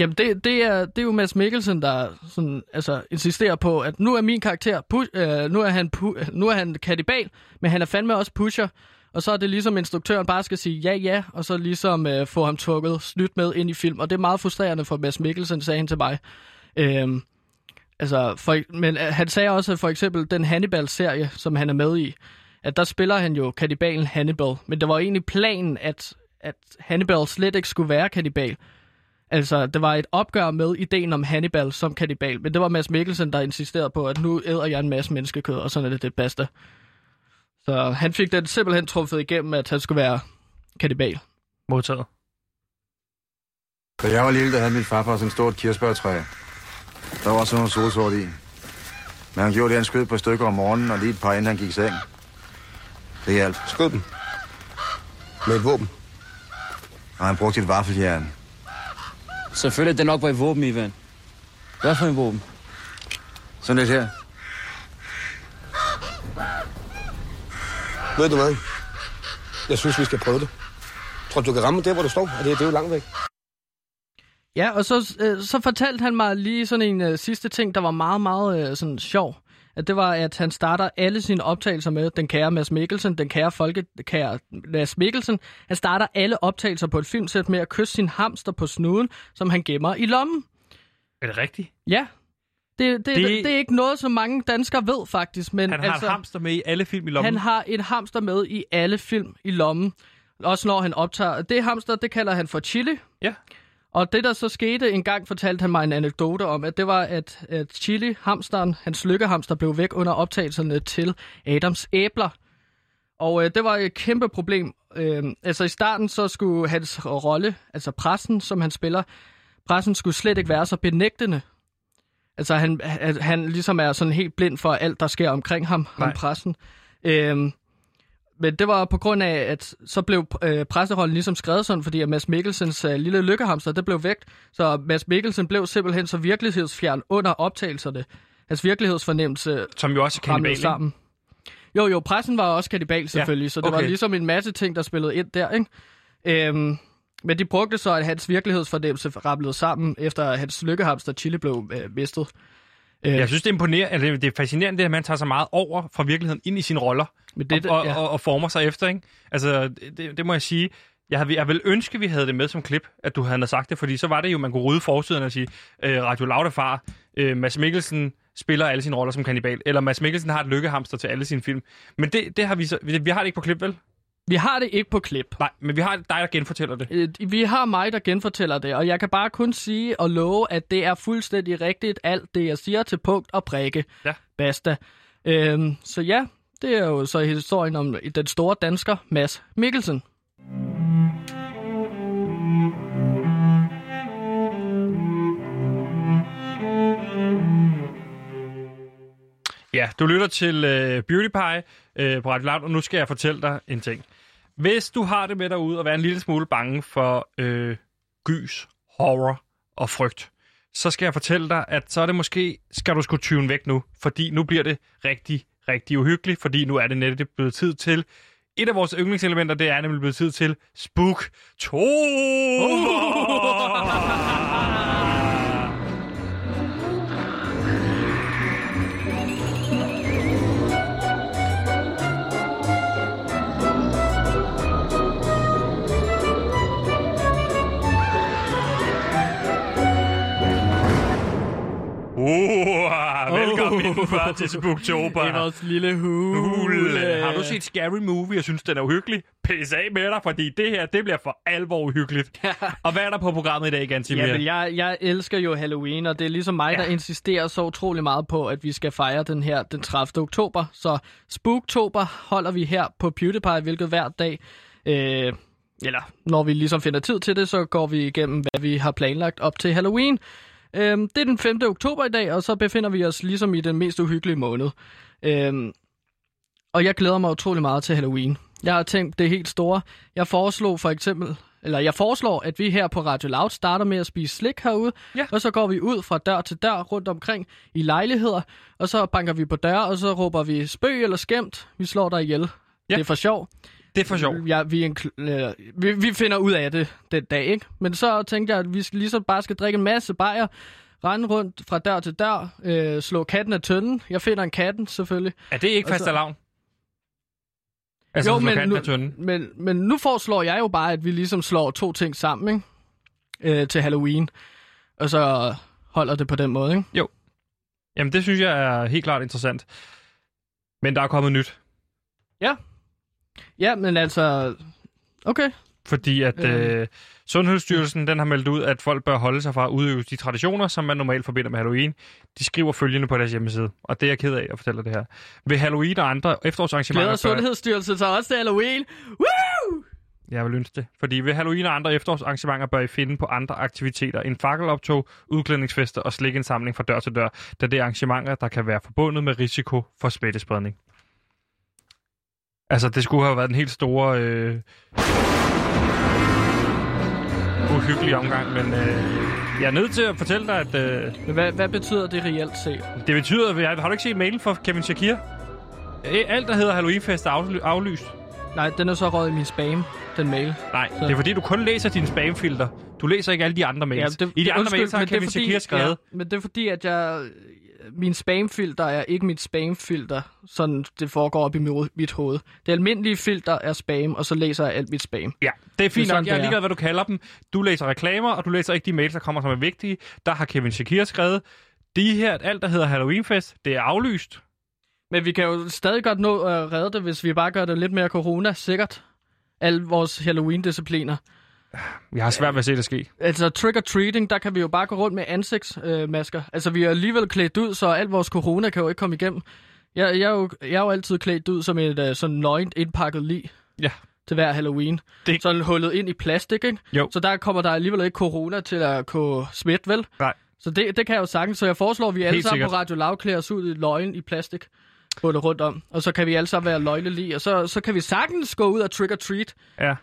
Jamen, det, det, er, det er jo Mads Mikkelsen, der sådan, altså, insisterer på, at nu er min karakter... Push, øh, nu, er han pu- nu er han kannibal, men han er fandme også Pusher. Og så er det ligesom instruktøren bare skal sige ja, ja, og så ligesom øh, få ham trukket snydt med ind i film. Og det er meget frustrerende for Mads Mikkelsen, sagde han til mig. Øhm, altså, for, men han sagde også, at for eksempel den Hannibal-serie, som han er med i, at der spiller han jo kannibalen Hannibal. Men det var egentlig planen, at, at Hannibal slet ikke skulle være kannibal. Altså, det var et opgør med ideen om Hannibal som kannibal. Men det var Mads Mikkelsen, der insisterede på, at nu æder jeg en masse menneskekød, og sådan er det det bedste. Så han fik den simpelthen trumfet igennem, at han skulle være kannibal. Modtaget. Da jeg var lille, der havde min farfar sådan et stort kirsebærtræ. Der var også nogle solsort i. Men han gjorde det, han skød på et stykke om morgenen, og lige et par inden han gik i seng. Det hjalp. Skød dem? Med et våben? Og han brugte et vaffeljern. Selvfølgelig, det nok var et våben, Ivan. Hvad for en våben? Sådan lidt her. Ved du hvad? Jeg synes, vi skal prøve det. Tror du, du kan ramme det, hvor du står? Og det, det er jo langt væk. Ja, og så, øh, så fortalte han mig lige sådan en øh, sidste ting, der var meget, meget øh, sådan sjov. At det var, at han starter alle sine optagelser med den kære Mads Mikkelsen, den kære folkekære Mads Mikkelsen. Han starter alle optagelser på et filmsæt med at kysse sin hamster på snuden, som han gemmer i lommen. Er det rigtigt? Ja. Det, det, det... det er ikke noget, som mange danskere ved, faktisk. Men han har altså, et hamster med i alle film i lommen? Han har et hamster med i alle film i lommen. Også når han optager. Det hamster, det kalder han for Chili. Ja. Og det, der så skete, en gang fortalte han mig en anekdote om, at det var, at, at Chili, hamsteren, hans lykkehamster, blev væk under optagelserne til Adams æbler. Og øh, det var et kæmpe problem. Øh, altså i starten, så skulle hans rolle, altså pressen, som han spiller, pressen skulle slet ikke være så benægtende. Altså han, han, han ligesom er sådan helt blind for alt, der sker omkring ham, om pressen. Øh, Men det var på grund af, at så blev øh, presserollen ligesom skrevet sådan, fordi at Mads Mikkelsens øh, lille lykkehamster, det blev vægt. Så Mads Mikkelsen blev simpelthen så virkelighedsfjern under optagelserne. Hans virkelighedsfornemmelse... Som jo også kannibal, sammen. Jo, jo, pressen var også kannibal selvfølgelig, ja, okay. Så det var ligesom en masse ting, der spillede ind der, ikke? Øhm, men de brugte så, at hans virkelighedsfornemmelse rablede sammen, efter at hans lykkehamster Chili blev øh, mistet. Jeg synes, det er imponerende, altså, det er fascinerende, at man tager så meget over fra virkeligheden ind i sine roller det, og, det, ja. og, og, og former sig efter, ikke? Altså, det, det må jeg sige. Jeg, havde, jeg ville ønske, vi havde det med som klip, at du havde sagt det, fordi så var det jo, man kunne rydde forsiden og sige, øh, Radio Loud er far, øh, Mads Mikkelsen spiller alle sine roller som kannibal, eller Mads Mikkelsen har et lykkehamster til alle sine film. Men det, det har vi så, vi har det ikke på klip, vel? Vi har det ikke på klip. Nej, men vi har dig, der genfortæller det. Vi har mig, der genfortæller det, og jeg kan bare kun sige og love, at det er fuldstændig rigtigt, alt det, jeg siger til punkt og prikke. Ja. Basta. Øhm, så ja, det er jo så historien om den store dansker, Mads Mikkelsen. Ja, du lytter til uh, PewDiePie uh, på Radio Loud, og nu skal jeg fortælle dig en ting. Hvis du har det med derude og være en lille smule bange for øh, gys, horror og frygt, så skal jeg fortælle dig, at så er det måske, skal du sgu tyven væk nu, fordi nu bliver det rigtig, rigtig uhyggeligt, fordi nu er det netop blevet tid til. Et af vores yndlingselementer, det er nemlig blevet tid til Spooktober! Uha, uh, velkommen indenfor til Spooktober. Det er vores lille hule. Har du set Scary Movie og synes, den er uhyggelig? Pisse af med dig, fordi det her, det bliver for alvor uhyggeligt. Ja. Og hvad er der på programmet i dag, Gantimir? Ja, men jeg, jeg elsker jo Halloween, og det er ligesom mig, ja. der insisterer så utrolig meget på, at vi skal fejre den her den tredivte oktober. Så Spooktober holder vi her på PewDiePie, hvilket hver dag... Øh, eller når vi ligesom finder tid til det, så går vi igennem, hvad vi har planlagt op til Halloween. Øhm, det er den femte oktober i dag, og så befinder vi os ligesom i den mest uhyggelige måned. Øhm, og jeg glæder mig utrolig meget til Halloween. Jeg har tænkt det helt store. Jeg foreslår for eksempel, eller jeg foreslår, at vi her på Radio Loud starter med at spise slik herude, ja. og så går vi ud fra dør til dør rundt omkring i lejligheder, og så banker vi på døre, og så råber vi spøg eller skæmt, vi slår dig ihjel. Ja. Det er for sjov. Det er for sjov. Ja, vi, øh, vi, vi finder ud af det den dag, ikke? Men så tænkte jeg, at vi ligesom bare skal drikke en masse bajer, rende rundt fra dør til dør, øh, slå katten af tønden. Jeg finder en katten, selvfølgelig. Er det ikke fastelavn? Altså, jo, men nu, men, men nu foreslår jeg jo bare, at vi ligesom slår to ting sammen, ikke? Øh, til Halloween. Og så holder det på den måde, ikke? Jo. Jamen, det synes jeg er helt klart interessant. Men der er kommet nyt. Ja. Ja, men altså... Okay. Fordi at øh, Sundhedsstyrelsen den har meldt ud, at folk bør holde sig fra at udøve de traditioner, som man normalt forbinder med Halloween. De skriver følgende på deres hjemmeside, og det er jeg ked af at fortælle det her. Ved Halloween og andre efterårsarrangementer... Glæder Sundhedsstyrelsen sig også til Halloween? Woo! Jeg vil ønske det. Fordi ved Halloween og andre efterårsarrangementer bør I finde på andre aktiviteter end fakkeloptog, udklædningsfester og slikindsamling fra dør til dør, da det er arrangementer, der kan være forbundet med risiko for smittespredning. Altså, det skulle have været en helt stor, øh, uhyggelig omgang, men øh, jeg er nødt til at fortælle dig, at... Øh, hvad, hvad betyder det reelt set? Det betyder... Har du ikke set mailen fra Kevin Shakira? alt, der hedder Halloweenfest, er aflyst. Nej, den er så røget i min spam, den mail. Nej, så. Det er fordi, du kun læser dine spamfilter. Du læser ikke alle de andre mails. Ja, det, I de andre undskyld, mails har Kevin Shakira skrevet. Ja, men det er fordi, at jeg... Min spamfilter er ikke mit spamfilter, sådan det foregår op i mit hoved. Det almindelige filter er spam, og så læser jeg alt mit spam. Ja, det er fint nok. Jeg er ligeglad, hvad du kalder dem. Du læser reklamer, og du læser ikke de mails, der kommer, som er vigtige. Der har Kevin Shakira skrevet, de her, alt der hedder Halloweenfest, det er aflyst. Men vi kan jo stadig godt nå at redde det, hvis vi bare gør det lidt mere corona, sikkert. Alle vores Halloween-discipliner. Jeg har svært ved at se det ske. Altså trick-or-treating, der kan vi jo bare gå rundt med ansigtsmasker. Øh, altså vi er alligevel klædt ud, så alt vores corona kan jo ikke komme igennem. Jeg, jeg, er, jo, jeg er jo altid klædt ud som et uh, sådan nøgent indpakket lig ja. Til hver Halloween. Det... Sådan hullet ind i plastik, ikke? Jo. Så der kommer der alligevel ikke corona til at kunne smitte, vel? Nej. Så det, det kan jeg jo sagtens. Så jeg foreslår, at vi alle sammen på Radio Loud klæder os ud i løgn i plastik. Både rundt om. Og så kan vi alle sammen være løgnelige. Og så, så kan vi sagtens gå ud og trick-or-treat. Ja.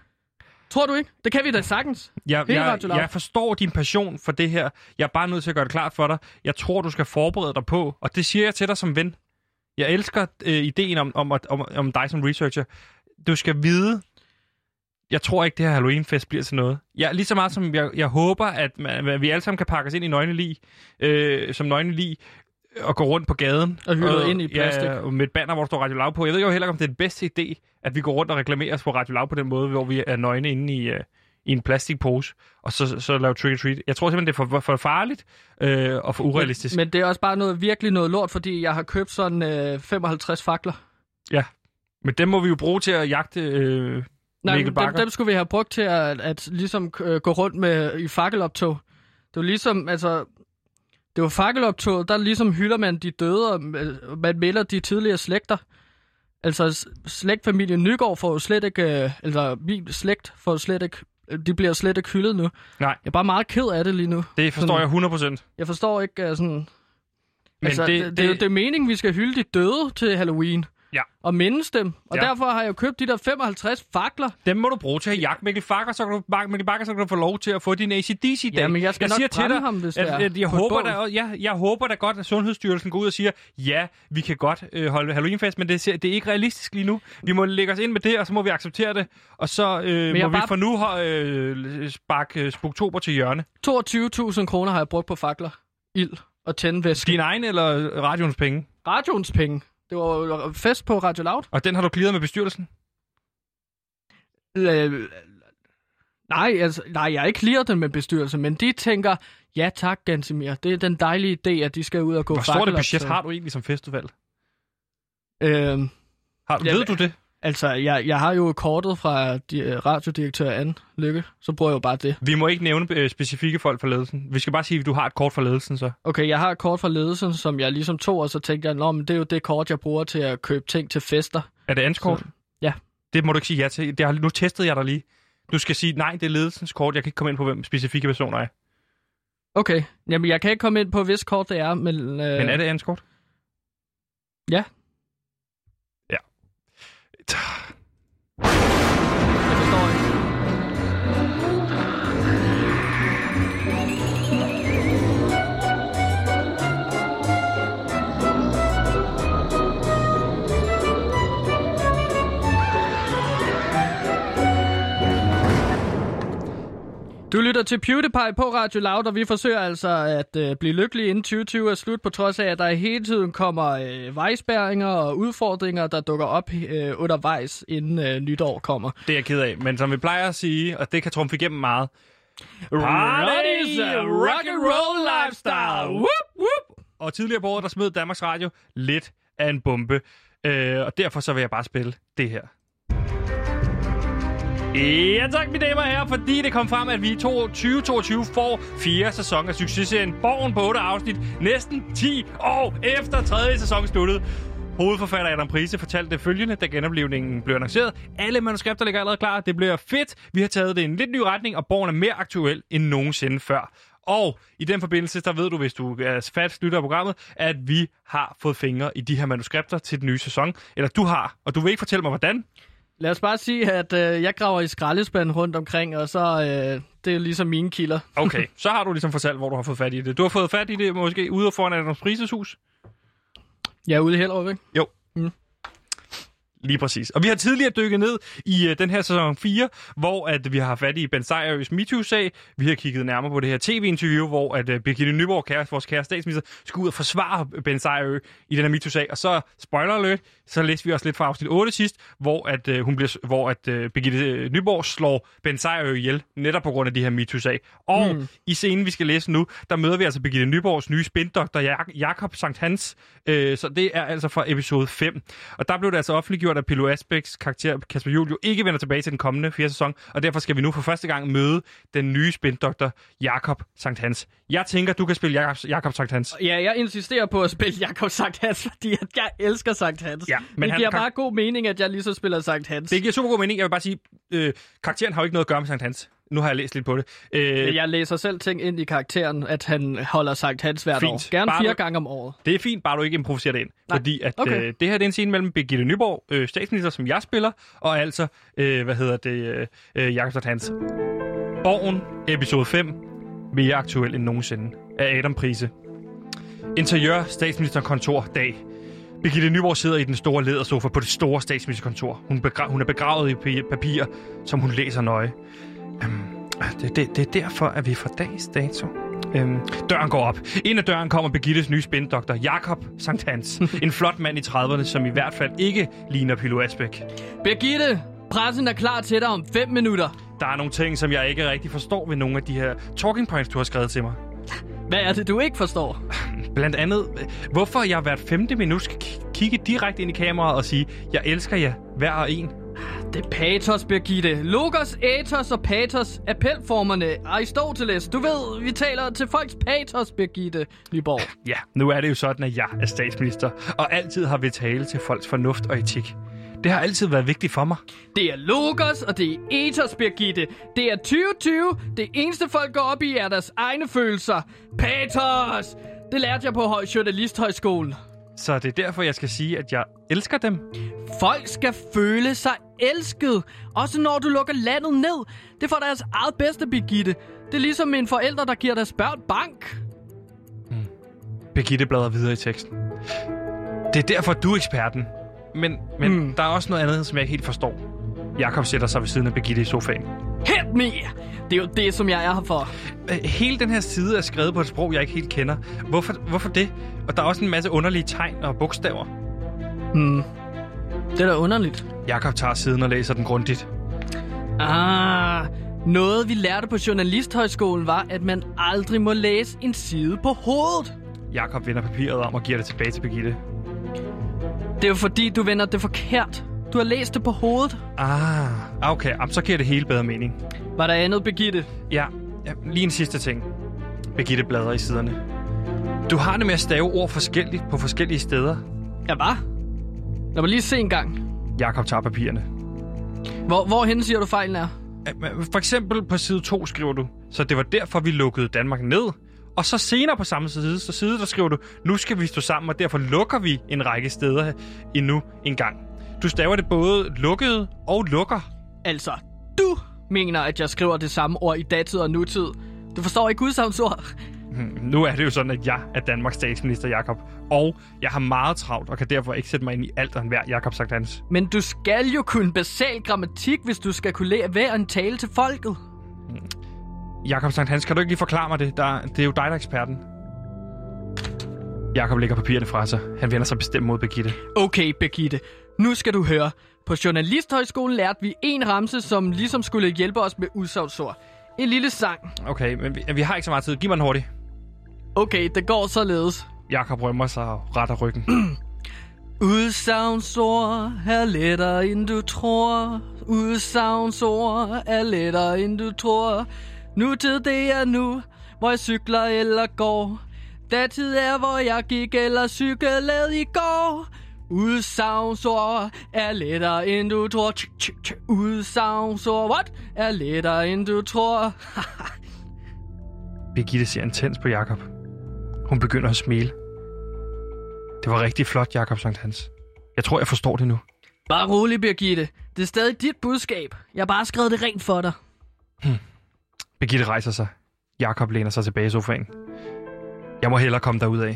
Tror du ikke? Det kan vi da sagtens. Jeg, jeg, jeg forstår din passion for det her. Jeg er bare nødt til at gøre det klart for dig. Jeg tror, du skal forberede dig på, og det siger jeg til dig som ven. Jeg elsker øh, ideen om, om, om, om dig som researcher. Du skal vide, jeg tror ikke, det her Halloweenfest bliver til noget. Jeg, lige så meget som jeg, jeg håber, at, man, at vi alle sammen kan pakke os ind i nøgnelig, øh, som nøgnelig, og gå rundt på gaden. Og hylde ind i plastik. Ja, med et banner, hvor der står Radio Loud på. Jeg ved jo heller ikke, om det er den bedste idé, at vi går rundt og reklamerer os på Radio Loud på den måde, hvor vi er nøgne inde i, uh, i en plastikpose, og så, så laver trick-or-treat. Jeg tror simpelthen, det er for, for farligt øh, og for urealistisk. Men, men det er også bare noget virkelig noget lort, fordi jeg har købt sådan øh, femoghalvtreds fakler. Ja, men dem må vi jo bruge til at jagte... Øh, Nej, Mikkel Bakker. Dem, dem skulle vi have brugt til at, at ligesom øh, gå rundt med i fakkeloptog. Det var ligesom, altså... Det var fakkeloptoget, der ligesom hylder man de døde, og man melder de tidligere slægter. Altså slægtfamilien Nygaard får jo slet ikke, eller min slægt får slet ikke, de bliver slet ikke hyldet nu. Nej. Jeg er bare meget ked af det lige nu. Det forstår sådan, jeg hundrede procent. Jeg forstår ikke sådan... Men altså, det, det, det, det er jo det mening, vi skal hylde de døde til Halloween. Ja. Og mindes dem. Og ja. Derfor har jeg jo købt de der femoghalvtreds fakler. Dem må du bruge til at jagte Mikkel Bakker, så kan du, Mikkel Bakker, så kan du få lov til at få din A C D C-dag. Ja, men jeg skal jeg nok siger brænde til dig, ham, hvis det er. Jeg, jeg, håber da, jeg, jeg håber da godt, at Sundhedsstyrelsen går ud og siger, ja, vi kan godt øh, holde Halloweenfest, men det, det er ikke realistisk lige nu. Vi må lægge os ind med det, og så må vi acceptere det. Og så øh, må vi bare... for nu øh, sparke spuktober til hjørne. toogtyve tusind kroner har jeg brugt på fakler, ild og tændvæske. Din egen eller radioens penge? Radioens penge. Det var fest på Radio Loud. Og den har du clearet med bestyrelsen? Øh, nej, altså, nej, jeg har ikke clearet den med bestyrelsen, men de tænker, ja tak, Gantimir, det er den dejlige idé, at de skal ud og gå fakler. Hvor stort et budget har du egentlig som festival? Øh, har, ved jeg, du det? Altså, jeg, jeg har jo kortet fra de, radiodirektør Anne Lykke, så bruger jeg jo bare det. Vi må ikke nævne øh, specifikke folk fra ledelsen. Vi skal bare sige, at du har et kort fra ledelsen så. Okay, jeg har et kort fra ledelsen, som jeg ligesom tog, og så tænkte jeg, nå, men det er jo det kort, jeg bruger til at købe ting til fester. Er det Annes kort? Så, ja. Det må du ikke sige ja til. Det har, nu testede jeg dig lige. Du skal sige, nej, det er ledelsens kort. Jeg kan ikke komme ind på, hvem specifikke personer er. Okay, jamen jeg kan ikke komme ind på, hvis kort det er, men... Øh... Men er det Annes kort? Ja. Jeg forstår ikke. Du lytter til PewDiePie på Radio Loud, og vi forsøger altså at øh, blive lykkelige inden tyve tyve er slut, på trods af, at der hele tiden kommer øh, vejspærringer og udfordringer, der dukker op øh, undervejs, inden øh, nytår kommer. Det er jeg ked af, men som vi plejer at sige, og det kan trumfe igennem meget. Party is a rock'n'roll lifestyle! Whoop, whoop. Og tidligere på året, der smed Danmarks Radio lidt af en bombe, øh, og derfor så vil jeg bare spille det her. Ja tak, mine damer og herrer, fordi det kom frem, at vi i tyve tyve-to får fire sæsoner af successerien Borgen på otte afsnit, næsten ti år efter tredje sæson sluttede. Hovedforfatter Adam Price fortalte det følgende, da genoplevningen blev annonceret. Alle manuskripter ligger allerede klar, det bliver fedt, vi har taget det i en lidt ny retning, og Borgen er mere aktuel end nogensinde før. Og i den forbindelse, der ved du, hvis du er fast lytter af programmet, at vi har fået fingre i de her manuskripter til den nye sæson. Eller du har, og du vil ikke fortælle mig, hvordan? Lad os bare sige, at øh, jeg graver i skraldespanden rundt omkring, og så øh, det er ligesom mine kilder. Okay, så har du ligesom fortalt, hvor du har fået fat i det. Du har fået fat i det måske ude foran Adam Prices hus? Ja, ude i Hellerup, ikke? Jo. Mm. Lige præcis. Og vi har tidligere dykket ned i øh, den her sæson fire, hvor at vi har fat i Ben Seierøs MeToo-sag. Vi har kigget nærmere på det her tv-interview, hvor at øh, Birgitte Nyborg, kære, vores kære statsminister, skulle ud og forsvare Ben Seierø i den her MeToo-sag. Og så, spoiler alert, så læste vi også lidt fra afsnit otte sidst, hvor at, øh, hun bliver, hvor at øh, Birgitte Nyborg slår Ben Seierø ihjel, netop på grund af de her MeToo-sag. Og mm. i scenen, vi skal læse nu, der møder vi altså Birgitte Nyborgs nye spindoktor, Jak- Jakob Sankt Hans. Øh, så det er altså fra episode fem. Og der blev det altså offentliggjort, at Pilou Asbæks karakter Kasper Juhl jo ikke vender tilbage til den kommende fjerde sæson, og derfor skal vi nu for første gang møde den nye spindoktor Jakob Sankt Hans. Jeg tænker, du kan spille Jakob, Jakob Sankt Hans. Ja, jeg insisterer på at spille Jakob Sankt Hans, fordi jeg elsker Sankt Hans. Ja, men det giver kan... bare god mening, at jeg lige så spiller Sankt Hans. Det giver super god mening. Jeg vil bare sige, øh, karakteren har jo ikke noget at gøre med Sankt Hans. Nu har jeg læst lidt på det. Øh, jeg læser selv ting ind i karakteren, at han holder Sankt Hans hvert fint. år. Gerne bare fire du... gange om året. Det er fint, bare du ikke improviserer det ind. Nej. Fordi at, okay. øh, det her det er en scene mellem Birgitte Nyborg, øh, statsminister, som jeg spiller, og altså, øh, hvad hedder det, øh, Jakob Sankt Hans. Borgen, episode fem, mere aktuel end nogensinde, af Adam Price. Interiør, statsministerkontor, dag. Birgitte Nyborg sidder i den store lædersofa på det store statsministerkontor. Hun, begra- hun er begravet i papirer, som hun læser nøje. Øhm, det, det, det er derfor, at vi får dags dato. Øhm, døren går op. Ind ad døren kommer Birgittes nye spindoktor, Jakob Sankt Hans. En flot mand i trediverne, som i hvert fald ikke ligner Pilou Asbæk. Birgitte, pressen er klar til dig om fem minutter. Der er nogle ting, som jeg ikke rigtig forstår ved nogle af de her talking points, du har skrevet til mig. Hvad er det, du ikke forstår? Blandt andet, hvorfor jeg hvert femte minut skal kigge direkte ind i kameraet og sige, jeg elsker jer hver og en. Det er patos, Birgitte. Logos, athos og patos. Appelformerne. Aristoteles. Du ved, vi taler til folks patos, Birgitte Nyborg. Ja, nu er det jo sådan, at jeg er statsminister, og altid har vi tale til folks fornuft og etik. Det har altid været vigtigt for mig. Det er logos, og det er ethos, Birgitte. Det er tyve tyve. Det eneste folk går op i er deres egne følelser. Patos! Det lærte jeg på Høj Journalisthøjskolen. Så det er derfor, jeg skal sige, at jeg elsker dem. Folk skal føle sig elsket, også når du lukker landet ned. Det får deres eget bedste, Birgitte. Det er ligesom mine forældre, der giver deres børn bank. Hmm. Birgitte bladrer videre i teksten. Det er derfor, du er eksperten. Men, men hmm. der er også noget andet, som jeg ikke helt forstår. Jakob sætter sig ved siden af Birgitte i sofaen. Help me! Det er jo det, som jeg er her for. Hele den her side er skrevet på et sprog, jeg ikke helt kender. Hvorfor, hvorfor det? Og der er også en masse underlige tegn og bogstaver. Hmm. Det er da underligt. Jakob tager siden og læser den grundigt. Ah, noget vi lærte på Journalisthøjskolen var, at man aldrig må læse en side på hovedet. Jakob vender papiret om og giver det tilbage til Birgitte. Det er jo fordi, du vender det forkert. Du har læst det på hovedet. Ah, okay. Så giver det hele bedre mening. Var der andet, Birgitte? Ja, lige en sidste ting. Birgitte bladrer i siderne. Du har det med at stave ord forskelligt på forskellige steder. Ja, hva? Lad mig lige se en gang. Jakob tager papirerne. Hvor, hvorhenne siger du fejlen er? For eksempel på side to skriver du, så det var derfor, vi lukkede Danmark ned. Og så senere på samme side, så side der skriver du, nu skal vi stå sammen, og derfor lukker vi en række steder endnu en gang. Du staver det både lukkede og lukker. Altså, du mener, at jeg skriver det samme ord i datid og nutid. Du forstår ikke udsagnsord. Hmm, nu er det jo sådan, at jeg er Danmarks statsminister, Jakob. Og jeg har meget travlt og kan derfor ikke sætte mig ind i alt og enhver, Jakob Sankt Hans. Men du skal jo kunne basal grammatik, hvis du skal kunne lære hver en tale til folket. Hmm. Jakob Sankt Hans, kan du ikke lige forklare mig det? Der, det er jo dig, der er eksperten. Jakob lægger papirerne fra sig. Han vender sig bestemt mod Birgitte. Okay, Birgitte. Nu skal du høre. På Journalisthøjskolen lærte vi en ramse, som ligesom skulle hjælpe os med udsagnsord. En lille sang. Okay, men vi, vi har ikke så meget tid. Giv mig den hurtigt. Okay, det går således. Jakob rømmer sig og retter ryggen. Udsagnsord er lettere, end du tror. Udsagnsord er lettere, end du tror. Nutid, det er nu, hvor jeg cykler eller går. Datid er, hvor jeg gik eller cyklede i går. Udsagnsord er lettere, end du tror. Udsagnsord, what? Er lettere, end du tror. Birgitte ser intens på Jakob. Hun begynder at smile. Det var rigtig flot, Jakob Sankt Hans. Jeg tror, jeg forstår det nu. Bare rolig, Birgitte. Det er stadig dit budskab. Jeg har bare skrevet det rent for dig. Hmm. Birgitte rejser sig. Jakob læner sig tilbage i sofaen. Jeg må hellere komme derudad.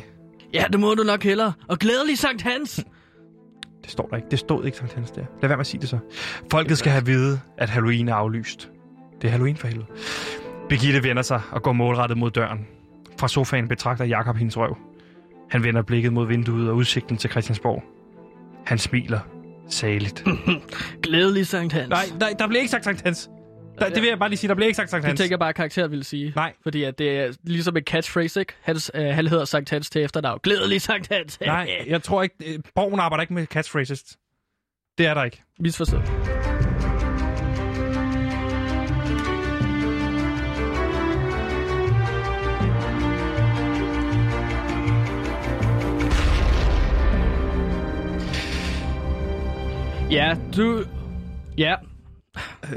Ja, det må du nok hellere. Og glædelig Sankt Hans! Det står der ikke. Det stod ikke Sankt Hans der. Lad være med at sige det så. Folket skal have at vide, at Halloween er aflyst. Det er Halloween for helvede. Birgitte vender sig og går målrettet mod døren. Fra sofaen betragter Jakob hendes røv. Han vender blikket mod vinduet og udsigten til Christiansborg. Han smiler saligt. Glædelig Sankt Hans. Nej, nej, der blev ikke sagt Sankt Hans. Der, det vil jeg bare lige sige, der bliver ikke sagt Sankt Hans. Det tænker jeg bare, at karakteret ville sige. Nej. Fordi at det er ligesom et catchphrase, ikke? Hans, øh, han hedder Sankt Hans til efternavn. Glædelig Sankt Hans. Nej, jeg tror ikke... Øh, Borgen arbejder ikke med catchphrases. Det er der ikke. Misforstået. Ja, du... Ja...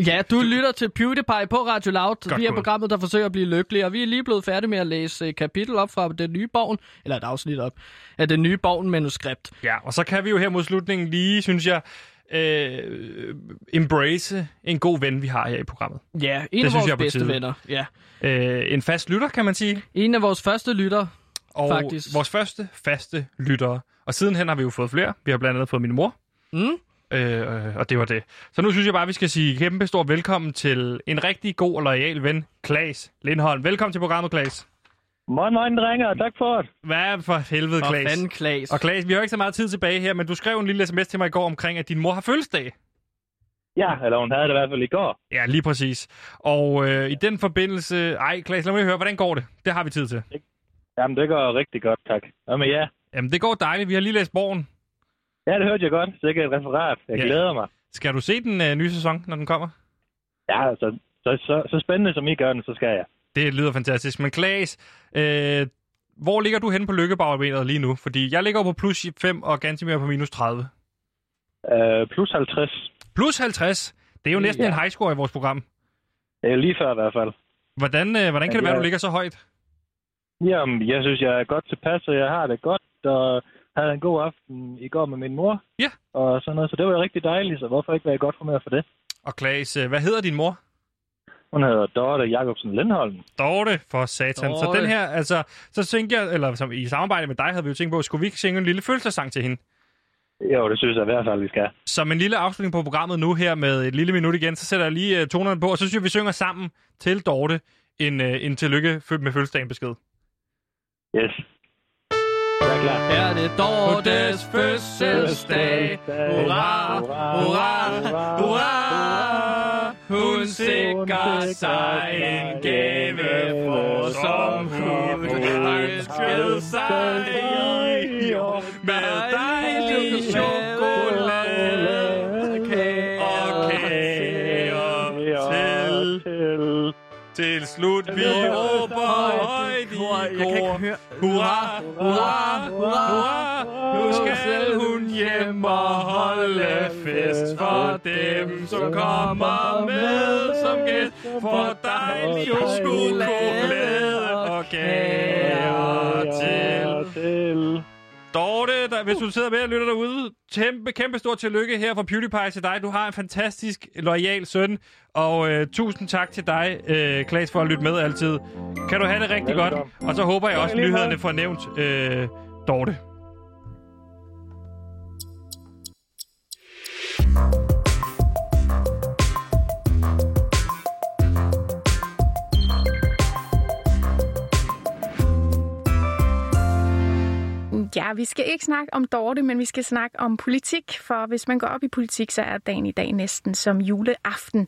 Ja, du lytter til PewDiePie på Radio Loud. Vi er programmet, der forsøger at blive lykkelige, og vi er lige blevet færdige med at læse et kapitel op fra den nye Borgen, eller et afsnit op af den nye Borgen-manuskript. Ja, og så kan vi jo her mod slutningen lige, synes jeg, øh, embrace en god ven, vi har her i programmet. Ja, en af vores bedste venner. Ja. Øh, en fast lytter, kan man sige. En af vores første lytter, og faktisk. Og vores første faste lyttere. Og sidenhen har vi jo fået flere. Vi har blandt andet fået min mor. Mm. Øh, og det var det. Så nu synes jeg bare, vi skal sige kæmpe stort velkommen til en rigtig god og loyal ven, Klas Lindholm. Velkommen til programmet, Klas. Moin, moin, drenge, og tak for det. Hvad for helvede, Klas. For fanden, Klas. Og Klas, vi har jo ikke så meget tid tilbage her, men du skrev en lille sms til mig i går omkring, at din mor har fødselsdag. Ja, eller hun havde det i hvert fald i går. Ja, lige præcis. Og øh, i den forbindelse... Ej, Klas, lad mig høre, hvordan går det? Det har vi tid til. Jamen, det går rigtig godt, tak. Jamen, ja. Jamen, det går dejligt. Vi har lige læst Borgen. Ja, det hørte jeg godt. Sikkert et referat. Jeg ja. glæder mig. Skal du se den øh, nye sæson, når den kommer? Ja, altså, så, så, så spændende som I gør den, så skal jeg. Det lyder fantastisk. Men Klas, øh, hvor ligger du henne på lykkebagbenet lige nu? Fordi jeg ligger på plus fem og Gantimir på minus tredive. Øh, plus halvtreds. Plus halvtreds? Det er jo næsten ja. en highscore i vores program. Det er lige før i hvert fald. Hvordan, øh, hvordan kan ja, det være, at du ligger så højt? Jamen, jeg synes, jeg er godt tilpas, og jeg har det godt, og... Jeg havde en god aften i går med min mor, ja. og sådan noget, så det var rigtig dejligt, så hvorfor ikke være godt for mig for det? Og Klas, hvad hedder din mor? Hun hedder Dorte Jakobsen Lindholm. Dorte, for satan. Dorte. Så den her, altså, så tænker jeg, eller som i samarbejde med dig, havde vi jo tænkt på, skulle vi ikke synge en lille fødselsdagssang til hende? Jo, det synes jeg i hvert fald, vi skal. Som en lille afslutning på programmet nu her med et lille minut igen, så sætter jeg lige tonerne på, og så synes jeg, vi synger sammen til Dorte en, en tillykke med fødselsdagen besked. Yes. Her er det Dortes fødselsdag. Hurra, hurra, hurra. Hun sikrer sig en gave for, som hun ønskede sig i år. Med dejlig chokolade og kager til. Til slut, vi råber højt i kor. Hurra, hurra, hurra. Nu skal hun hjem og holde fest for dem, som kommer med som gæst. For dejlig chokolade og kager til. Dorte, der, hvis du sidder med og lytter derude, kæmpe, kæmpe stor tillykke her fra PewDiePie til dig. Du har en fantastisk, loyal søn, og øh, tusind tak til dig, øh, Klas, for at lytte med altid. Kan du have det rigtig godt, og så håber jeg også, at nyhederne får nævnt øh, Dorte. Ja, vi skal ikke snakke om Dorte, men vi skal snakke om politik, for hvis man går op i politik, så er dagen i dag næsten som juleaften.